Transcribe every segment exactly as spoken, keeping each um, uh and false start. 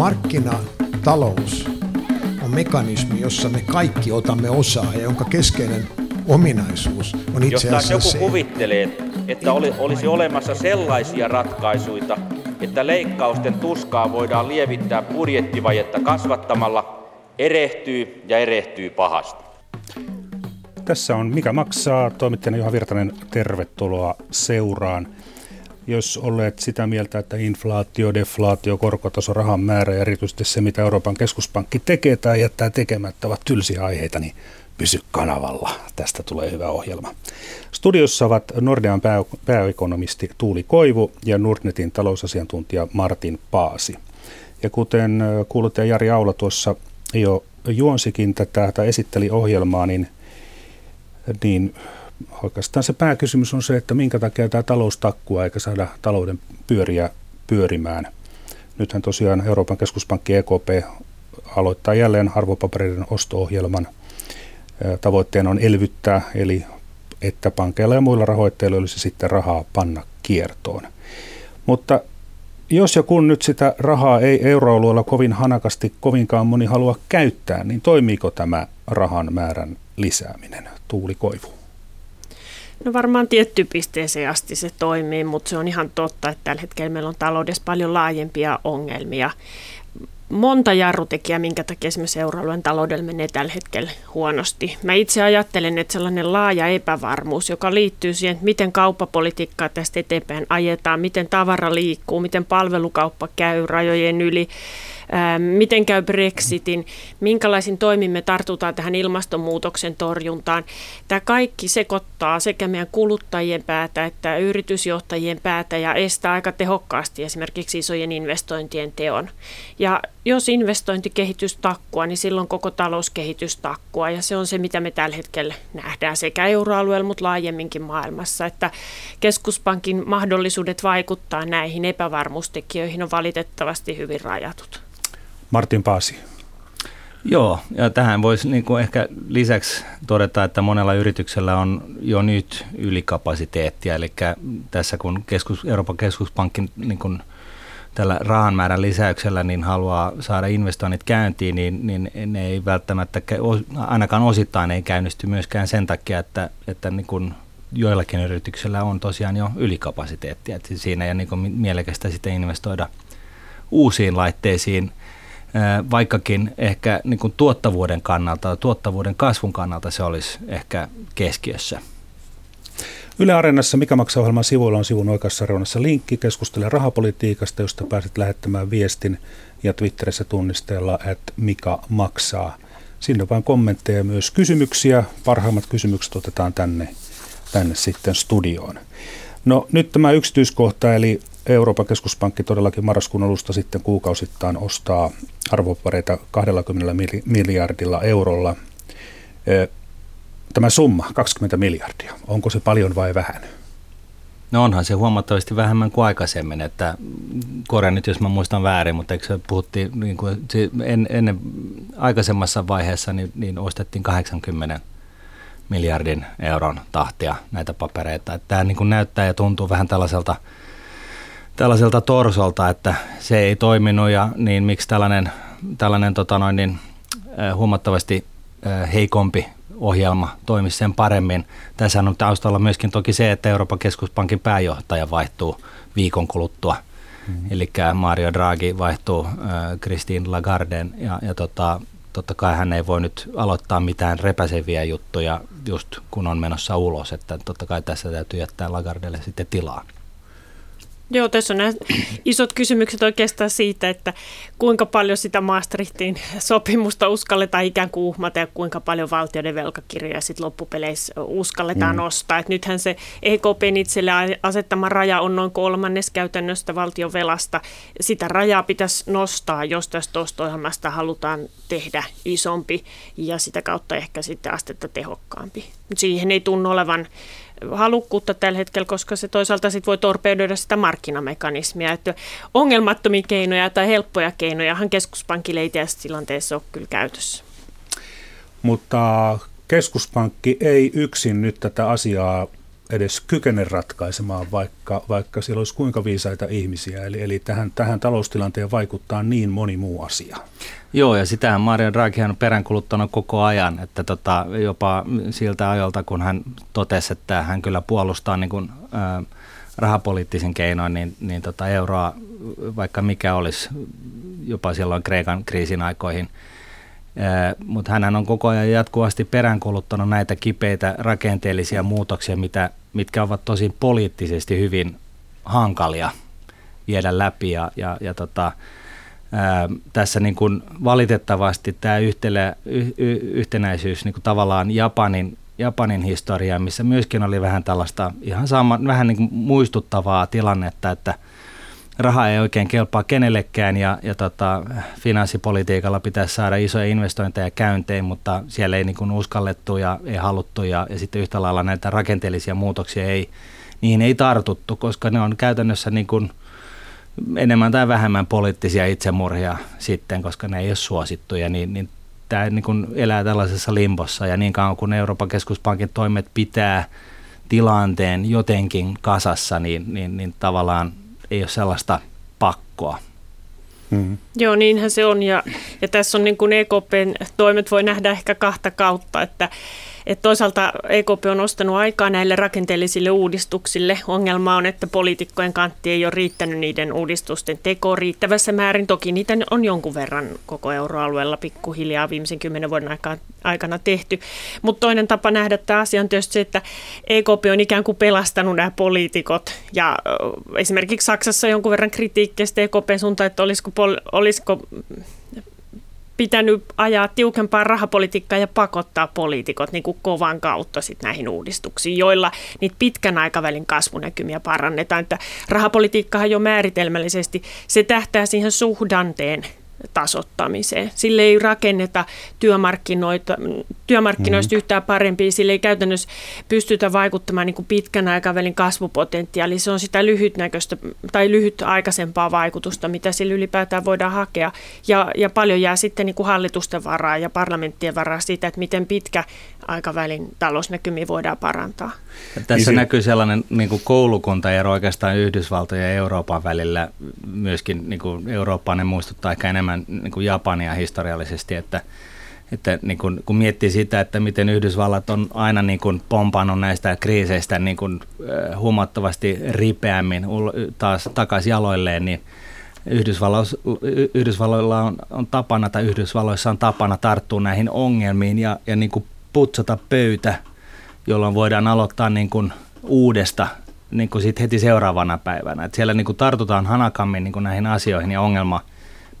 Markkinatalous on mekanismi, jossa me kaikki otamme osaa ja jonka keskeinen ominaisuus on itse asiassa joku se. Joku kuvittelee, että oli, olisi olemassa sellaisia ratkaisuja, että leikkausten tuskaa voidaan lievittää budjettivajetta kasvattamalla, erehtyy ja erehtyy pahasti. Tässä on Mikä maksaa? Toimittajana Juha Virtanen, tervetuloa seuraan. Jos olet sitä mieltä, että inflaatio, deflaatio, korkotaso, rahan määrä ja erityisesti se, mitä Euroopan keskuspankki tekee tai jättää tekemättä, ovat tylsiä aiheita, niin pysy kanavalla. Tästä tulee hyvä ohjelma. Studiossa ovat Nordean pääekonomisti Tuuli Koivu ja Nordnetin talousasiantuntija Martin Paasi. Ja kuten kuuluttaja Jari Aula tuossa jo juonsikin tätä tai esitteli ohjelmaa, niin, niin oikeastaan se pääkysymys on se, että minkä takia tämä talous takkua eikä saada talouden pyöriä pyörimään. Nythän tosiaan Euroopan keskuspankki E K P aloittaa jälleen arvopapereiden osto-ohjelman. Tavoitteena on elvyttää, eli että pankeilla ja muilla rahoitteilla olisi sitten rahaa panna kiertoon. Mutta jos ja kun nyt sitä rahaa ei euroalueella kovin hanakasti kovinkaan moni halua käyttää, niin toimiiko tämä rahan määrän lisääminen? Tuuli Koivu. No varmaan tiettyyn pisteeseen asti se toimii, mutta se on ihan totta, että tällä hetkellä meillä on taloudessa paljon laajempia ongelmia. Monta jarrutekijää, minkä takia esimerkiksi euroalueen taloudella menee tällä hetkellä huonosti. Mä itse ajattelen, että sellainen laaja epävarmuus, joka liittyy siihen, että miten kauppapolitiikkaa tästä eteenpäin ajetaan, miten tavara liikkuu, miten palvelukauppa käy rajojen yli, ää, miten käy Brexitin, minkälaisin toimin me tartutaan tähän ilmastonmuutoksen torjuntaan. Tämä kaikki sekoittaa sekä meidän kuluttajien päätä että yritysjohtajien päätä ja estää aika tehokkaasti esimerkiksi isojen investointien teon. Ja jos investointikehitys takkua, niin silloin koko talouskehitys takkua, ja se on se, mitä me tällä hetkellä nähdään sekä euroalueella, mutta laajemminkin maailmassa, että keskuspankin mahdollisuudet vaikuttaa näihin epävarmuustekijöihin on valitettavasti hyvin rajatut. Martin Paasi. Joo, ja tähän voisi niin kuin ehkä lisäksi todeta, että monella yrityksellä on jo nyt ylikapasiteettia, eli tässä kun keskus, Euroopan keskuspankin niin kuin tällä rahan määrän lisäyksellä niin haluaa saada investoinnit käyntiin, niin, niin ne ei välttämättä, ainakaan osittain ei käynnisty myöskään sen takia, että, että niin kuin joillakin yrityksillä on tosiaan jo ylikapasiteettia. Että siinä ei ole niin kuin mielekästä sitten investoida uusiin laitteisiin, vaikkakin ehkä niin kuin tuottavuuden kannalta, tuottavuuden kasvun kannalta se olisi ehkä keskiössä. Yle Areenassa Mikä maksaa -ohjelman sivuilla on sivun oikeassa reunassa linkki keskustele rahapolitiikasta, josta pääset lähettämään viestin, ja Twitterissä tunnisteella että Mikä maksaa. Sinne vain kommentteja ja myös kysymyksiä. Parhaimmat kysymykset otetaan tänne, tänne sitten studioon. No nyt tämä yksityiskohta, eli Euroopan keskuspankki todellakin marraskuun alusta sitten kuukausittain ostaa arvopapereita kaksikymmentä miljardilla eurolla. Tämä summa, kaksikymmentä miljardia, onko se paljon vai vähän? No onhan se huomattavasti vähemmän kuin aikaisemmin, että korjaan nyt, jos mä muistan väärin, mutta eikö se puhuttiin niin kuin en, ennen aikaisemmassa vaiheessa, niin, niin ostettiin kahdeksankymmentä miljardin euron tahtia näitä papereita. Että tämä niin kuin näyttää ja tuntuu vähän tällaiselta, tällaiselta torsolta, että se ei toiminut, ja niin miksi tällainen, tällainen tota noin, niin, huomattavasti heikompi ohjelma toimisi sen paremmin. Tässä on taustalla myöskin toki se, että Euroopan keskuspankin pääjohtaja vaihtuu viikon kuluttua. Mm-hmm. Eli Mario Draghi vaihtuu äh, Christine Lagarden, ja, ja tota, totta kai hän ei voi nyt aloittaa mitään repäseviä juttuja just kun on menossa ulos. Että totta kai tässä täytyy jättää Lagardelle sitten tilaa. Joo, tässä on nämä isot kysymykset oikeastaan siitä, että kuinka paljon sitä Maastrichtin sopimusta uskalletaan ikään kuin uhmata ja kuinka paljon valtioiden velkakirjoja sitten loppupeleissä uskalletaan mm. ostaa. Et nythän se E K P:n itselle asettama raja on noin kolmannes käytännöstä valtion velasta. Sitä rajaa pitäisi nostaa, jos tästä osto-ohjelmasta halutaan tehdä isompi ja sitä kautta ehkä sitten astetta tehokkaampi. Mut siihen ei tunnu olevan halukkuutta tällä hetkellä, koska se toisaalta sit voi torpeudoida sitä markkinamekanismia. Että ongelmattomia keinoja tai helppoja keinojahan keskuspankille ei tässä tilanteessa ole kyllä käytössä. Mutta keskuspankki ei yksin nyt tätä asiaa edes kykene ratkaisemaan, vaikka, vaikka siellä olisi kuinka viisaita ihmisiä. Eli, eli tähän, tähän taloustilanteen vaikuttaa niin moni muu asia. Joo, ja sitähän Mario Draghi on peräänkuluttanut koko ajan, että tota, jopa siltä ajalta, kun hän totesi, että hän kyllä puolustaa niin kuin, ä, rahapoliittisen keinoin, niin, niin tota, euroa, vaikka mikä olisi jopa silloin Kreikan kriisin aikoihin. Mutta hänhän on koko ajan jatkuvasti peräänkuluttanut näitä kipeitä rakenteellisia muutoksia, mitä, mitkä ovat tosin poliittisesti hyvin hankalia viedä läpi. Ja, ja, ja tota, ää, tässä niin kun valitettavasti tämä yhtenä, y, y, yhtenäisyys niin kun tavallaan Japanin, Japanin historiaa, missä myöskin oli vähän tällaista ihan sama, vähän niin kun muistuttavaa tilannetta, että raha ei oikein kelpaa kenellekään ja, ja tota, finanssipolitiikalla pitäisi saada isoja investointeja käyntiin, mutta siellä ei niin kuin uskallettu ja ei haluttu ja, ja sitten yhtä lailla näitä rakenteellisia muutoksia ei, niihin ei tartuttu, koska ne on käytännössä niin kuin enemmän tai vähemmän poliittisia itsemurhia sitten, koska ne ei ole suosittuja, niin, niin tämä niin kuin elää tällaisessa limbossa ja niin kauan kun Euroopan keskuspankin toimet pitää tilanteen jotenkin kasassa, niin, niin, niin tavallaan ei ole sellaista pakkoa. Mm-hmm. Joo, niinhän se on. Ja, ja tässä on niin kuin E K P:n toimet voi nähdä ehkä kahta kautta, että, että toisaalta E K P on ostanut aikaa näille rakenteellisille uudistuksille. Ongelma on, että poliitikkojen kantti ei ole riittänyt niiden uudistusten tekoon riittävässä määrin. Toki niitä on jonkun verran koko euroalueella pikkuhiljaa viimeisen kymmenen vuoden aikana tehty. Mutta toinen tapa nähdä tämä asia on tietysti se, että E K P on ikään kuin pelastanut nämä poliitikot. Ja esimerkiksi Saksassa jonkun verran kritiikkiä E K P:n suuntaan, että olisiko olisiko pitänyt ajaa tiukempaa rahapolitiikkaa ja pakottaa poliitikot niin kuin kovan kautta sit näihin uudistuksiin, joilla niitä pitkän aikavälin kasvunäkymiä parannetaan. Että rahapolitiikkahan jo määritelmällisesti, se tähtää siihen suhdanteen tasoittamiseen. Sille ei rakenneta työmarkkinoita, työmarkkinoista yhtään parempia, sille ei käytännössä pystytä vaikuttamaan niin kuin pitkän aikavälin kasvupotentiaaliin. Se on sitä lyhytnäköistä tai lyhytaikaisempaa vaikutusta, mitä sillä ylipäätään voidaan hakea. Ja, ja paljon jää sitten niin kuin hallitusten varaa ja parlamenttien varaa siitä, että miten pitkä aikavälin talousnäkymiä voidaan parantaa. Ja tässä näkyy sellainen niin kuin koulukuntaero oikeastaan Yhdysvaltojen ja Euroopan välillä. Myöskin niin kuin Eurooppaan ne muistuttaa ehkä enemmän niin kuin Japania historiallisesti, että, että niin kuin, kun miettii sitä, että miten Yhdysvallat on aina niin kuin pompannut näistä kriiseistä niin kuin huomattavasti ripeämmin taas takaisin jaloilleen, niin Yhdysvalloilla on, on tapana tai Yhdysvalloissa on tapana tarttua näihin ongelmiin ja, ja niin kuin putsata pöytä, jolloin voidaan aloittaa niin kuin uudesta niin kuin sit heti seuraavana päivänä. Et siellä niin kuin tartutaan hanakammin niin kuin näihin asioihin ja ongelma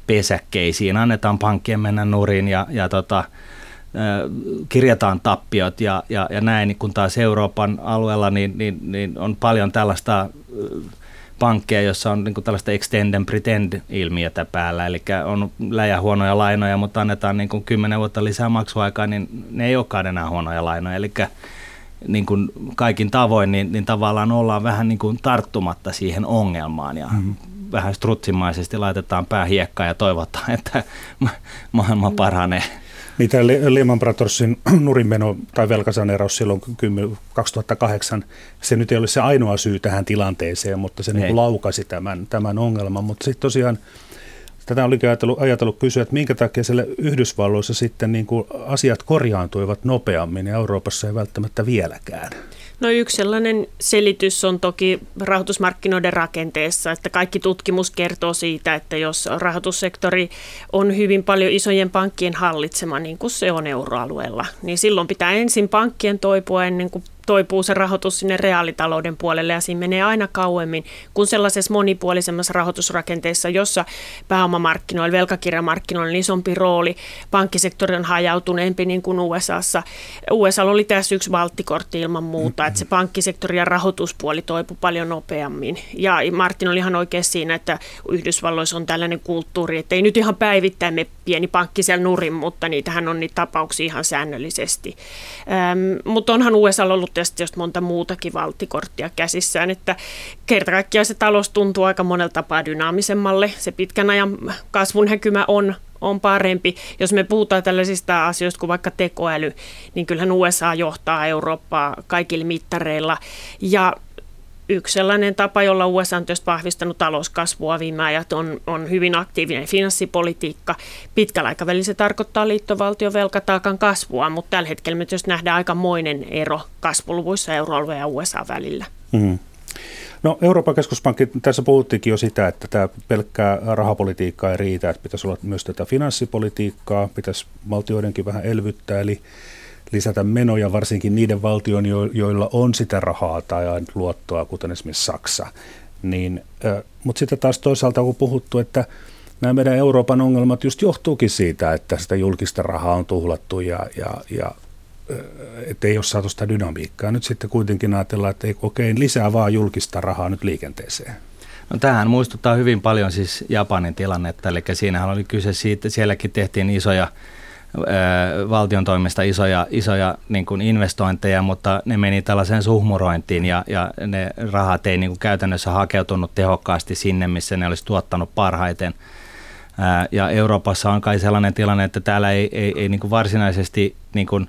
pesäkkeisiin, annetaan pankkien mennä nurin ja, ja tota, kirjataan tappiot ja, ja, ja näin, kun taas Euroopan alueella niin, niin, niin on paljon tällaista pankkeja, jossa on niin kuin tällaista extend and pretend-ilmiötä päällä, eli on läjä huonoja lainoja, mutta annetaan niin kuin kymmenen vuotta lisää maksuaikaa, niin ne ei olekaan enää huonoja lainoja, eli niin kuin kaikin tavoin, niin, niin tavallaan ollaan vähän niin kuin tarttumatta siihen ongelmaan ja mm-hmm. vähän strutsimaisesti laitetaan pää hiekkaan ja toivotaan, että maailma paranee. Niin tämä Lehman Brothersin nurinmeno tai velkasaneeraus silloin kaksituhattakahdeksan, se nyt ei ole se ainoa syy tähän tilanteeseen, mutta se niin laukasi tämän, tämän ongelman. Mutta sitten tosiaan tätä olikin ajatellut, ajatellut kysyä, että minkä takia siellä Yhdysvalloissa sitten niin kuin asiat korjaantuivat nopeammin ja Euroopassa ei välttämättä vieläkään. No yksi sellainen selitys on toki rahoitusmarkkinoiden rakenteessa, että kaikki tutkimus kertoo siitä, että jos rahoitussektori on hyvin paljon isojen pankkien hallitsema, niin kuin se on euroalueella, niin silloin pitää ensin pankkien toipua ennen kuin toipuu se rahoitus sinne reaalitalouden puolelle ja siinä menee aina kauemmin kuin sellaisessa monipuolisemmassa rahoitusrakenteessa, jossa pääomamarkkinoilla, velkakirjamarkkinoilla on isompi rooli, pankkisektori on hajautuneempi niin kuin U S A:ssa. U S A:lla oli tässä yksi valttikortti ilman muuta, että se pankkisektori ja rahoituspuoli toipui paljon nopeammin. Ja Martin oli ihan oikein siinä, että Yhdysvalloissa on tällainen kulttuuri, että ei nyt ihan päivittäin me pieni pankki siellä nurin, mutta niitähän on niitä tapauksia ihan säännöllisesti. Ähm, mutta onhan U S A:lla ollut tästä just monta muutakin valttikorttia käsissään, että kerta kaikkiaan se talous tuntuu aika monella tapaa dynaamisemmalle. Se pitkän ajan kasvun näkymä on on parempi. Jos me puhutaan tällaisista asioista kuin vaikka tekoäly, niin kyllähän U S A johtaa Eurooppaa kaikilla mittareilla. Ja yksi sellainen tapa, jolla U S A on tietysti vahvistanut talouskasvua viime ajat, on, on hyvin aktiivinen finanssipolitiikka. Pitkällä aikavälillä se tarkoittaa liittovaltion velkataakan kasvua, mutta tällä hetkellä me tietysti nähdään aikamoinen ero kasvuluvuissa euroalueen ja U S A välillä. Mm. No, Euroopan keskuspankki, tässä puhuttiinkin jo sitä, että tämä pelkkää rahapolitiikkaa ei riitä, että pitäisi olla myös tätä finanssipolitiikkaa, pitäisi valtioidenkin vähän elvyttää, eli lisätä menoja varsinkin niiden valtion, joilla on sitä rahaa tai luottoa, kuten esimerkiksi Saksa. Niin, äh, mutta sitten taas toisaalta on puhuttu, että nämä meidän Euroopan ongelmat just johtuukin siitä, että sitä julkista rahaa on tuhlattu ja, ja, ja että ei ole saatu sitä dynamiikkaa. Nyt sitten kuitenkin ajatellaan, että okei, lisää vaan julkista rahaa nyt liikenteeseen. No, tämähän muistuttaa hyvin paljon siis Japanin tilannetta, eli siinähän oli kyse siitä, sielläkin tehtiin isoja valtion toimesta isoja, isoja niin kuin investointeja, mutta ne meni tällaiseen suhmurointiin ja, ja ne rahat ei niin kuin käytännössä hakeutunut tehokkaasti sinne, missä ne olisi tuottanut parhaiten. Ja Euroopassa on kai sellainen tilanne, että täällä ei, ei, ei niin kuin varsinaisesti niin kuin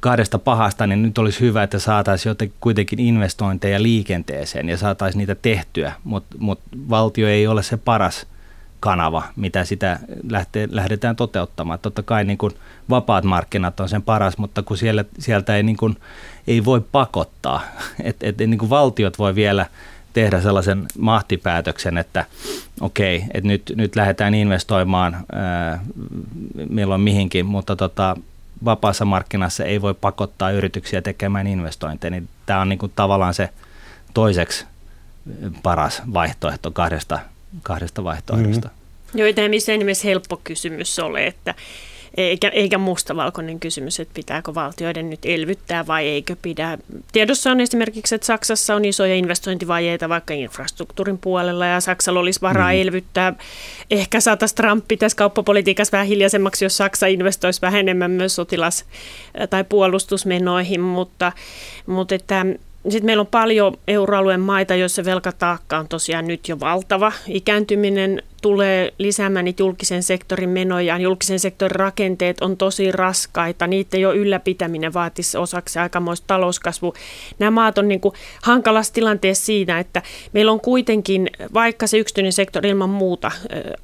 kahdesta pahasta, niin nyt olisi hyvä, että saataisiin kuitenkin investointeja liikenteeseen ja saataisiin niitä tehtyä, mutta mut valtio ei ole se paras kanava, mitä sitä lähtee, lähdetään toteuttamaan. Totta kai niin kuin vapaat markkinat on sen paras, mutta kun siellä, sieltä ei, niin kuin, ei voi pakottaa. Et, et, niin kuin valtiot voi vielä tehdä sellaisen mahtipäätöksen, että okei, et nyt, nyt lähdetään investoimaan ää, milloin mihinkin, mutta tota, vapaassa markkinassa ei voi pakottaa yrityksiä tekemään investointeja. Niin tämä on niin kuin tavallaan se toiseksi paras vaihtoehto kahdesta kahdesta vaihtoehdosta. Mm-hmm. Joo, tämä ei missään nimessä helppo kysymys ole, että, eikä, eikä mustavalkoinen kysymys, että pitääkö valtioiden nyt elvyttää vai eikö pidä. Tiedossa on esimerkiksi, että Saksassa on isoja investointivajeita vaikka infrastruktuurin puolella ja Saksalla olisi varaa mm-hmm. elvyttää. Ehkä saataisiin Trump pitäisi kauppapolitiikassa vähän hiljaisemmaksi, jos Saksa investoisi vähän enemmän myös sotilas- tai puolustusmenoihin, mutta, mutta että sitten meillä on paljon euroalueen maita, joissa velkataakka on tosiaan nyt jo valtava. Ikääntyminen tulee lisäämään niitä julkisen sektorin menojaan. Julkisen sektorin rakenteet on tosi raskaita. Niiden jo ylläpitäminen vaatisi osaksi aikamoista talouskasvua. Nämä maat on niin kuin hankalassa tilanteessa siinä, että meillä on kuitenkin, vaikka se yksityinen sektori ilman muuta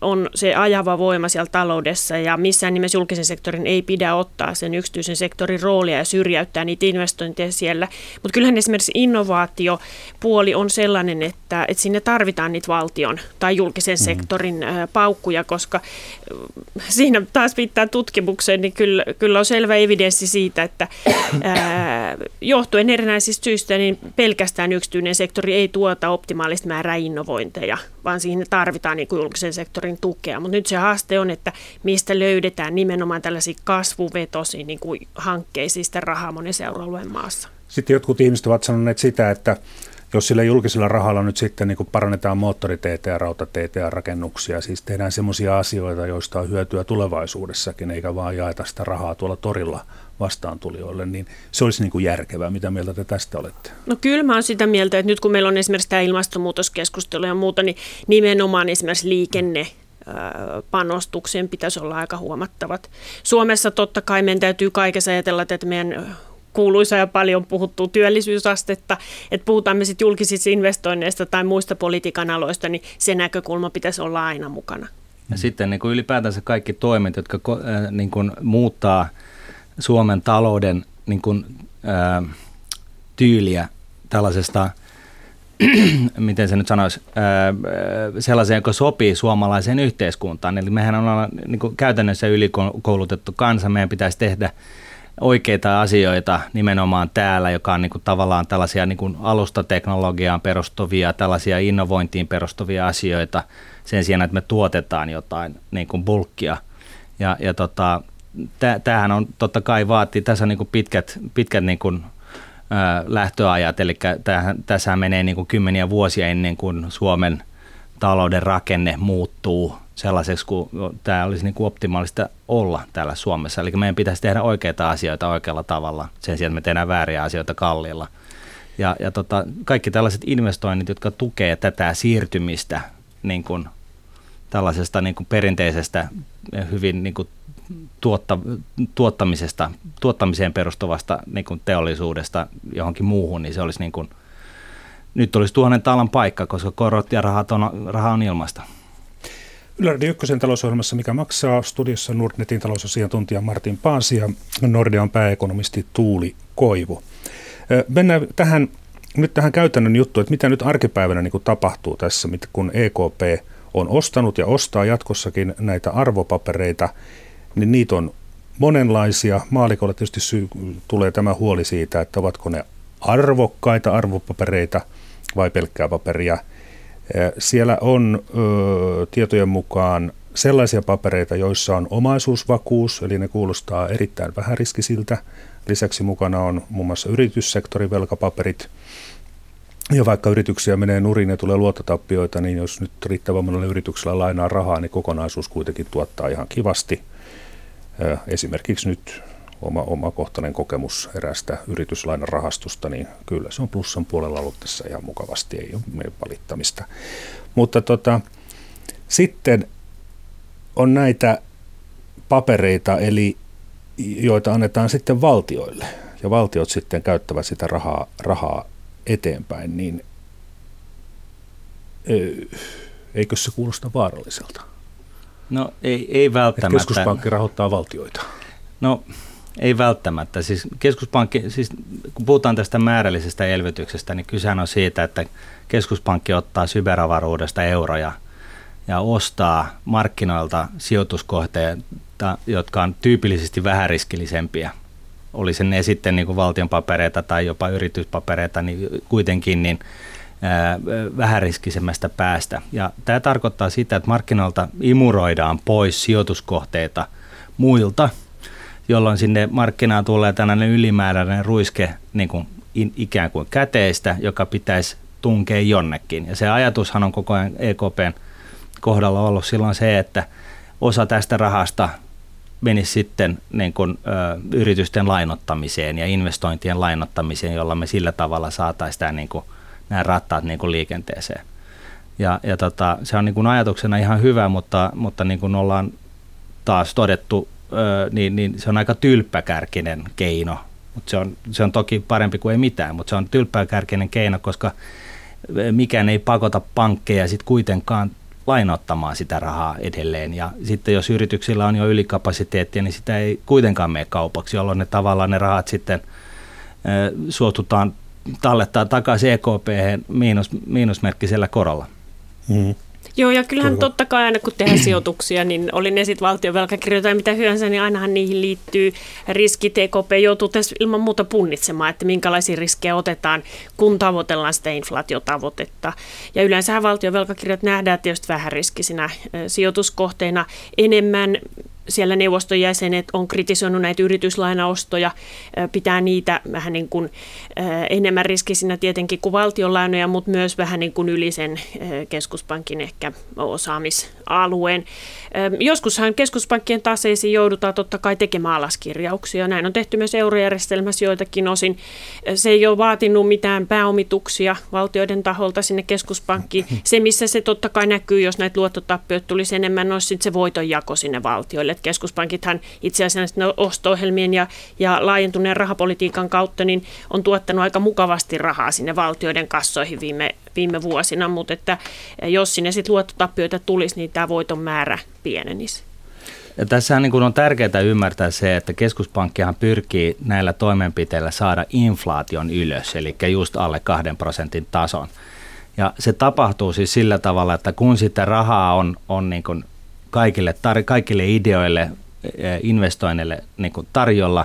on se ajava voima siellä taloudessa ja missään nimessä julkisen sektorin ei pidä ottaa sen yksityisen sektorin roolia ja syrjäyttää niitä investointeja siellä. Mutta kyllähän esimerkiksi innovaatiopuoli on sellainen, että, että sinne tarvitaan niitä valtion tai julkisen mm-hmm. sektorin paukkuja, koska siinä taas viittaa tutkimukseen, niin kyllä, kyllä on selvä evidenssi siitä, että ää, johtuen erinäisistä syistä, niin pelkästään yksityinen sektori ei tuota optimaalista määrää innovointeja, vaan siihen tarvitaan niin kuin julkisen sektorin tukea. Mutta nyt se haaste on, että mistä löydetään nimenomaan tällaisia kasvuvetoisia niin kuin hankkeisista rahaa monessa euroalueen maassa. Sitten jotkut ihmiset ovat sanoneet sitä, että jos sillä julkisella rahalla nyt sitten niin kuin parannetaan moottoriteitä ja rautateitä ja rakennuksia, siis tehdään semmoisia asioita, joista on hyötyä tulevaisuudessakin, eikä vaan jaeta sitä rahaa tuolla torilla vastaantulijoille, niin se olisi niin kuin järkevää. Mitä mieltä te tästä olette? No kyllä mä oon sitä mieltä, että nyt kun meillä on esimerkiksi tämä ilmastonmuutoskeskustelu ja muuta, niin nimenomaan esimerkiksi liikenne, panostukseen pitäisi olla aika huomattavat. Suomessa totta kai meidän täytyy kaikessa ajatella, että meidän kuuluisa ja paljon puhuttu työllisyysastetta, että puhutaan me sitten julkisista investoinneista tai muista politiikan aloista, niin se näkökulma pitäisi olla aina mukana. Ja sitten niin kuin ylipäätänsä kaikki toimet, jotka niin kuin muuttaa Suomen talouden niin kuin, ää, tyyliä tällaisesta, miten se nyt sanoisi, ää, sellaisen, joka sopii suomalaiseen yhteiskuntaan. Eli mehän ollaan niin kuin käytännössä ylikoulutettu kansa, meidän pitäisi tehdä oikeita asioita nimenomaan täällä, joka on niin kuin tavallaan tällaisia niin kuin alustateknologiaan perustuvia, tällaisia innovointiin perustuvia asioita sen sijaan, että me tuotetaan jotain niin kuin bulkkia. Ja, ja tota, tämähän on totta kai vaatii, tässä on niin kuin pitkät, pitkät niin kuin, ö, lähtöajat, eli tässä menee niin kuin kymmeniä vuosia ennen kuin Suomen talouden rakenne muuttuu sellaiseksi, kun tämä olisi niin kuin optimaalista olla täällä Suomessa. Eli meidän pitäisi tehdä oikeita asioita oikealla tavalla sen sijaan, että me tehdään vääriä asioita kalliilla. Ja, ja tota, kaikki tällaiset investoinnit, jotka tukevat tätä siirtymistä niin kuin tällaisesta niin kuin perinteisestä hyvin niin kuin tuotta, tuottamisesta, tuottamiseen perustuvasta niin kuin teollisuudesta johonkin muuhun, niin se olisi niin kuin, nyt olisi tuhannen taalan paikka, koska korot ja rahat on, raha on ilmaista. Yle Radio Ykkösen talousohjelmassa Mikä maksaa? Studiossa Nordnetin talousasiantuntija Martin Paasi ja Nordean pääekonomisti Tuuli Koivu. Mennään tähän, nyt tähän käytännön juttuun, että mitä nyt arkipäivänä niin kuin tapahtuu tässä, kun E K P on ostanut ja ostaa jatkossakin näitä arvopapereita, niin niitä on monenlaisia. Maalikolla tietysti syy, tulee tämä huoli siitä, että ovatko ne arvokkaita arvopapereita vai pelkkää paperia. Siellä on ö, tietojen mukaan sellaisia papereita, joissa on omaisuusvakuus, eli ne kuulostaa erittäin vähäriskisiltä. Lisäksi mukana on muun muassa yrityssektorin velkapaperit. Ja vaikka yrityksiä menee nurin ja tulee luottotappioita, niin jos nyt riittävän monella yrityksellä lainaa rahaa, niin kokonaisuus kuitenkin tuottaa ihan kivasti. Esimerkiksi nyt oma omakohtainen kokemus eräästä yrityslainarahastusta, niin kyllä se on plussan puolella ollut tässä ihan mukavasti, ei ole meidän valittamista. Mutta tota, sitten on näitä papereita, eli joita annetaan sitten valtioille, ja valtiot sitten käyttävät sitä rahaa, rahaa eteenpäin, niin eikö se kuulosta vaaralliselta? No ei, ei välttämättä. Et keskuspankki rahoittaa valtioita. No ei välttämättä. Siis keskuspankki, siis kun puhutaan tästä määrällisestä elvytyksestä, niin kysehän on siitä, että keskuspankki ottaa syberavaruudesta euroja ja ostaa markkinoilta sijoituskohteita, jotka on tyypillisesti vähäriskillisempiä. Olisi ne sitten niin kuin valtion papereita tai jopa yrityspapereita, niin kuitenkin niin vähäriskisemmästä päästä. Ja tämä tarkoittaa sitä, että markkinoilta imuroidaan pois sijoituskohteita muilta, jolloin sinne markkinaan tulee tällainen ylimääräinen ruiske niin kuin ikään kuin käteistä, joka pitäisi tunkea jonnekin. Ja se ajatushan on koko ajan E K P:n kohdalla ollut silloin se, että osa tästä rahasta menisi sitten niin kuin, ö, yritysten lainottamiseen ja investointien lainottamiseen, jolla me sillä tavalla saataisiin niin kuin, nämä rattaat niin kuin liikenteeseen. Ja, ja tota, se on niin kuin ajatuksena ihan hyvä, mutta, mutta niin kuin ollaan taas todettu, ö, niin, niin se on aika tylppäkärkinen keino. Mut se on, se on toki parempi kuin ei mitään, mutta se on tylppäkärkinen keino, koska mikään ei pakota pankkeja sit kuitenkaan lainottamaan sitä rahaa edelleen, ja sitten jos yrityksillä on jo ylikapasiteettia, niin sitä ei kuitenkaan mene kaupaksi, jolloin ne tavallaan ne rahat sitten suostutaan tallettaa takaisin E K P:hen miinus, miinusmerkkisellä korolla. Mm. Joo, ja kyllähän Kyllä. totta kai aina kun tehdään sijoituksia, niin oli ne sitten valtion velkakirjoja tai mitä hyönsä, niin ainahan niihin liittyy riskit. E K P joutuu tässä ilman muuta punnitsemaan, että minkälaisia riskejä otetaan, kun tavoitellaan sitä inflaatiotavoitetta. Ja yleensähän valtion velkakirjat nähdään tietysti vähän riskisinä sijoituskohteina enemmän. Siellä neuvoston jäsenet on kritisoinut näitä yrityslainaostoja, pitää niitä vähän niin kuin enemmän riskisinä tietenkin kuin valtionlainoja, mutta myös vähän niin kuin yli sen keskuspankin ehkä osaamisalueen. Joskushan keskuspankkien taseisiin joudutaan totta kai tekemään alaskirjauksia. Näin on tehty myös eurojärjestelmässä joitakin osin. Se ei ole vaatinut mitään pääomituksia valtioiden taholta sinne keskuspankkiin. Se, missä se totta kai näkyy, jos näitä luottotappioita tulisi enemmän, olisi sitten se voitonjako sinne valtioille. Keskuspankithan itse asiassa osto-ohjelmien ja, ja laajentuneen rahapolitiikan kautta niin on tuottanut aika mukavasti rahaa sinne valtioiden kassoihin viime, viime vuosina, mutta että jos sinne sitten luottotappioita tulisi, niin tämä voiton määrä pienenisi. Ja tässähän niin kun on tärkeää ymmärtää se, että keskuspankkihan pyrkii näillä toimenpiteillä saada inflaation ylös, eli just alle kahden prosentin tason. Ja se tapahtuu siis sillä tavalla, että kun sitä rahaa on, on niin kun kaikille, tar- kaikille ideoille, investoinneille niin kun tarjolla,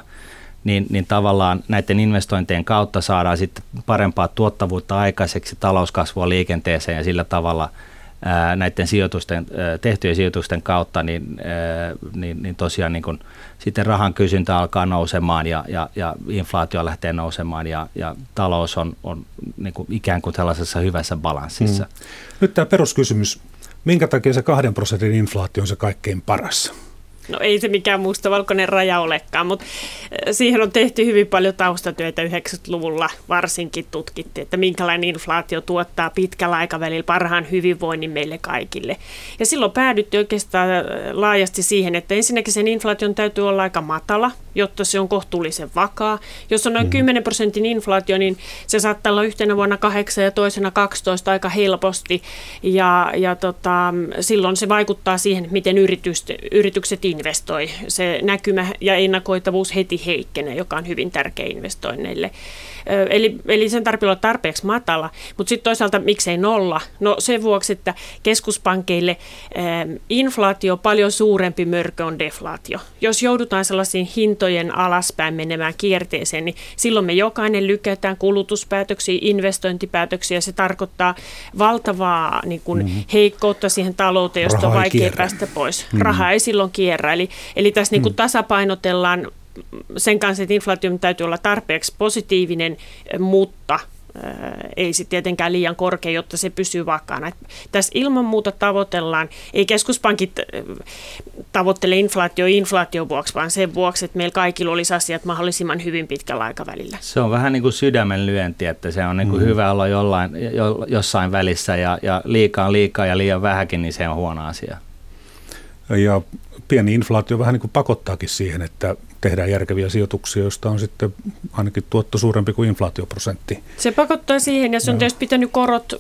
niin, niin tavallaan näiden investointien kautta saadaan sitten parempaa tuottavuutta aikaiseksi, talouskasvua liikenteeseen ja sillä tavalla näiden sijoitusten, tehtyjen sijoitusten kautta, niin, niin, niin tosiaan niin kun sitten rahan kysyntä alkaa nousemaan ja, ja, ja inflaatio lähtee nousemaan ja, ja talous on, on niin kuin ikään kuin tällaisessa hyvässä balanssissa. Mm. Nyt tämä peruskysymys, minkä takia se kahden prosentin inflaatio on se kaikkein paras? No ei se mikään mustavalkoinen raja olekaan, mutta siihen on tehty hyvin paljon taustatyötä yhdeksänkymmentäluvulla. Varsinkin tutkittiin, että minkälainen inflaatio tuottaa pitkällä aikavälillä parhaan hyvinvoinnin meille kaikille. Ja silloin päädyttiin oikeastaan laajasti siihen, että ensinnäkin sen inflaation täytyy olla aika matala, jotta se on kohtuullisen vakaa. Jos on noin kymmenen prosentin inflaatio, niin se saattaa olla yhtenä vuonna kahdeksan ja toisena kaksitoista aika helposti. Ja, ja tota, silloin se vaikuttaa siihen, miten yritykset investoi. Se näkymä ja ennakoitavuus heti heikkenee, joka on hyvin tärkeä investoinneille. Eli, eli sen tarvitsee olla tarpeeksi matala, mutta sitten toisaalta miksei nolla? No sen vuoksi, että keskuspankkeille inflaatio paljon suurempi mörkö on deflaatio. Jos joudutaan sellaisiin hintojen alaspäin menemään kierteeseen, niin silloin me jokainen lykätään kulutuspäätöksiä, investointipäätöksiä. Se tarkoittaa valtavaa niin kun, mm-hmm. heikkoutta siihen talouteen, josta on vaikea päästä pois. Mm-hmm. Raha ei silloin kierrä. Eli, eli tässä mm-hmm. niin tasapainotellaan sen kanssa, että inflaation täytyy olla tarpeeksi positiivinen, mutta ei se tietenkään liian korkea, jotta se pysyy vakaana. Tässä ilman muuta tavoitellaan, ei keskuspankit tavoittele inflaatio inflaation vuoksi, vaan sen vuoksi, että meillä kaikilla olisi asiat mahdollisimman hyvin pitkällä aikavälillä. Se on vähän niin kuin sydämen lyönti, että se on niin kuin mm. hyvä olla jollain, jo, jossain välissä ja, ja liikaa liikaa ja liian vähäkin, niin se on huono asia. Ja pieni inflaatio vähän niin kuin pakottaakin siihen, että tehdään järkeviä sijoituksia, joista on sitten ainakin tuotto suurempi kuin inflaatioprosentti. Se pakottaa siihen, ja se on tietysti pitänyt korot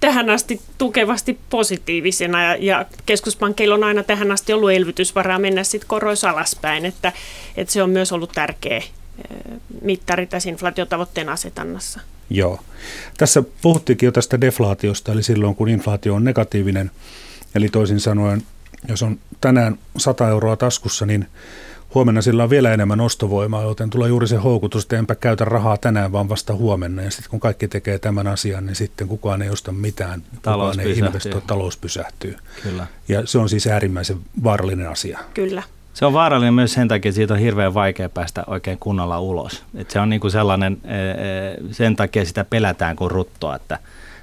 tähän asti tukevasti positiivisena, ja, ja keskuspankkeilla on aina tähän asti ollut elvytysvaraa mennä sitten koroissa alaspäin, että, että se on myös ollut tärkeä mittari tässä inflaatiotavoitteen asetannassa. Joo. Tässä puhuttiinkin jo tästä deflaatiosta, eli silloin kun inflaatio on negatiivinen, eli toisin sanoen, jos on tänään sata euroa taskussa, niin huomenna sillä on vielä enemmän ostovoimaa, joten tulee juuri se houkutus, että enpä käytä rahaa tänään, vaan vasta huomenna. Ja sitten kun kaikki tekee tämän asian, niin sitten kukaan ei osta mitään, talous kukaan pysähtyy. Ei investoi, talous pysähtyy. Kyllä. Ja se on siis äärimmäisen vaarallinen asia. Kyllä. Se on vaarallinen myös sen takia, että siitä on hirveän vaikea päästä oikein kunnolla ulos. Et se on niinku sellainen, sen takia sitä pelätään kuin ruttoa, että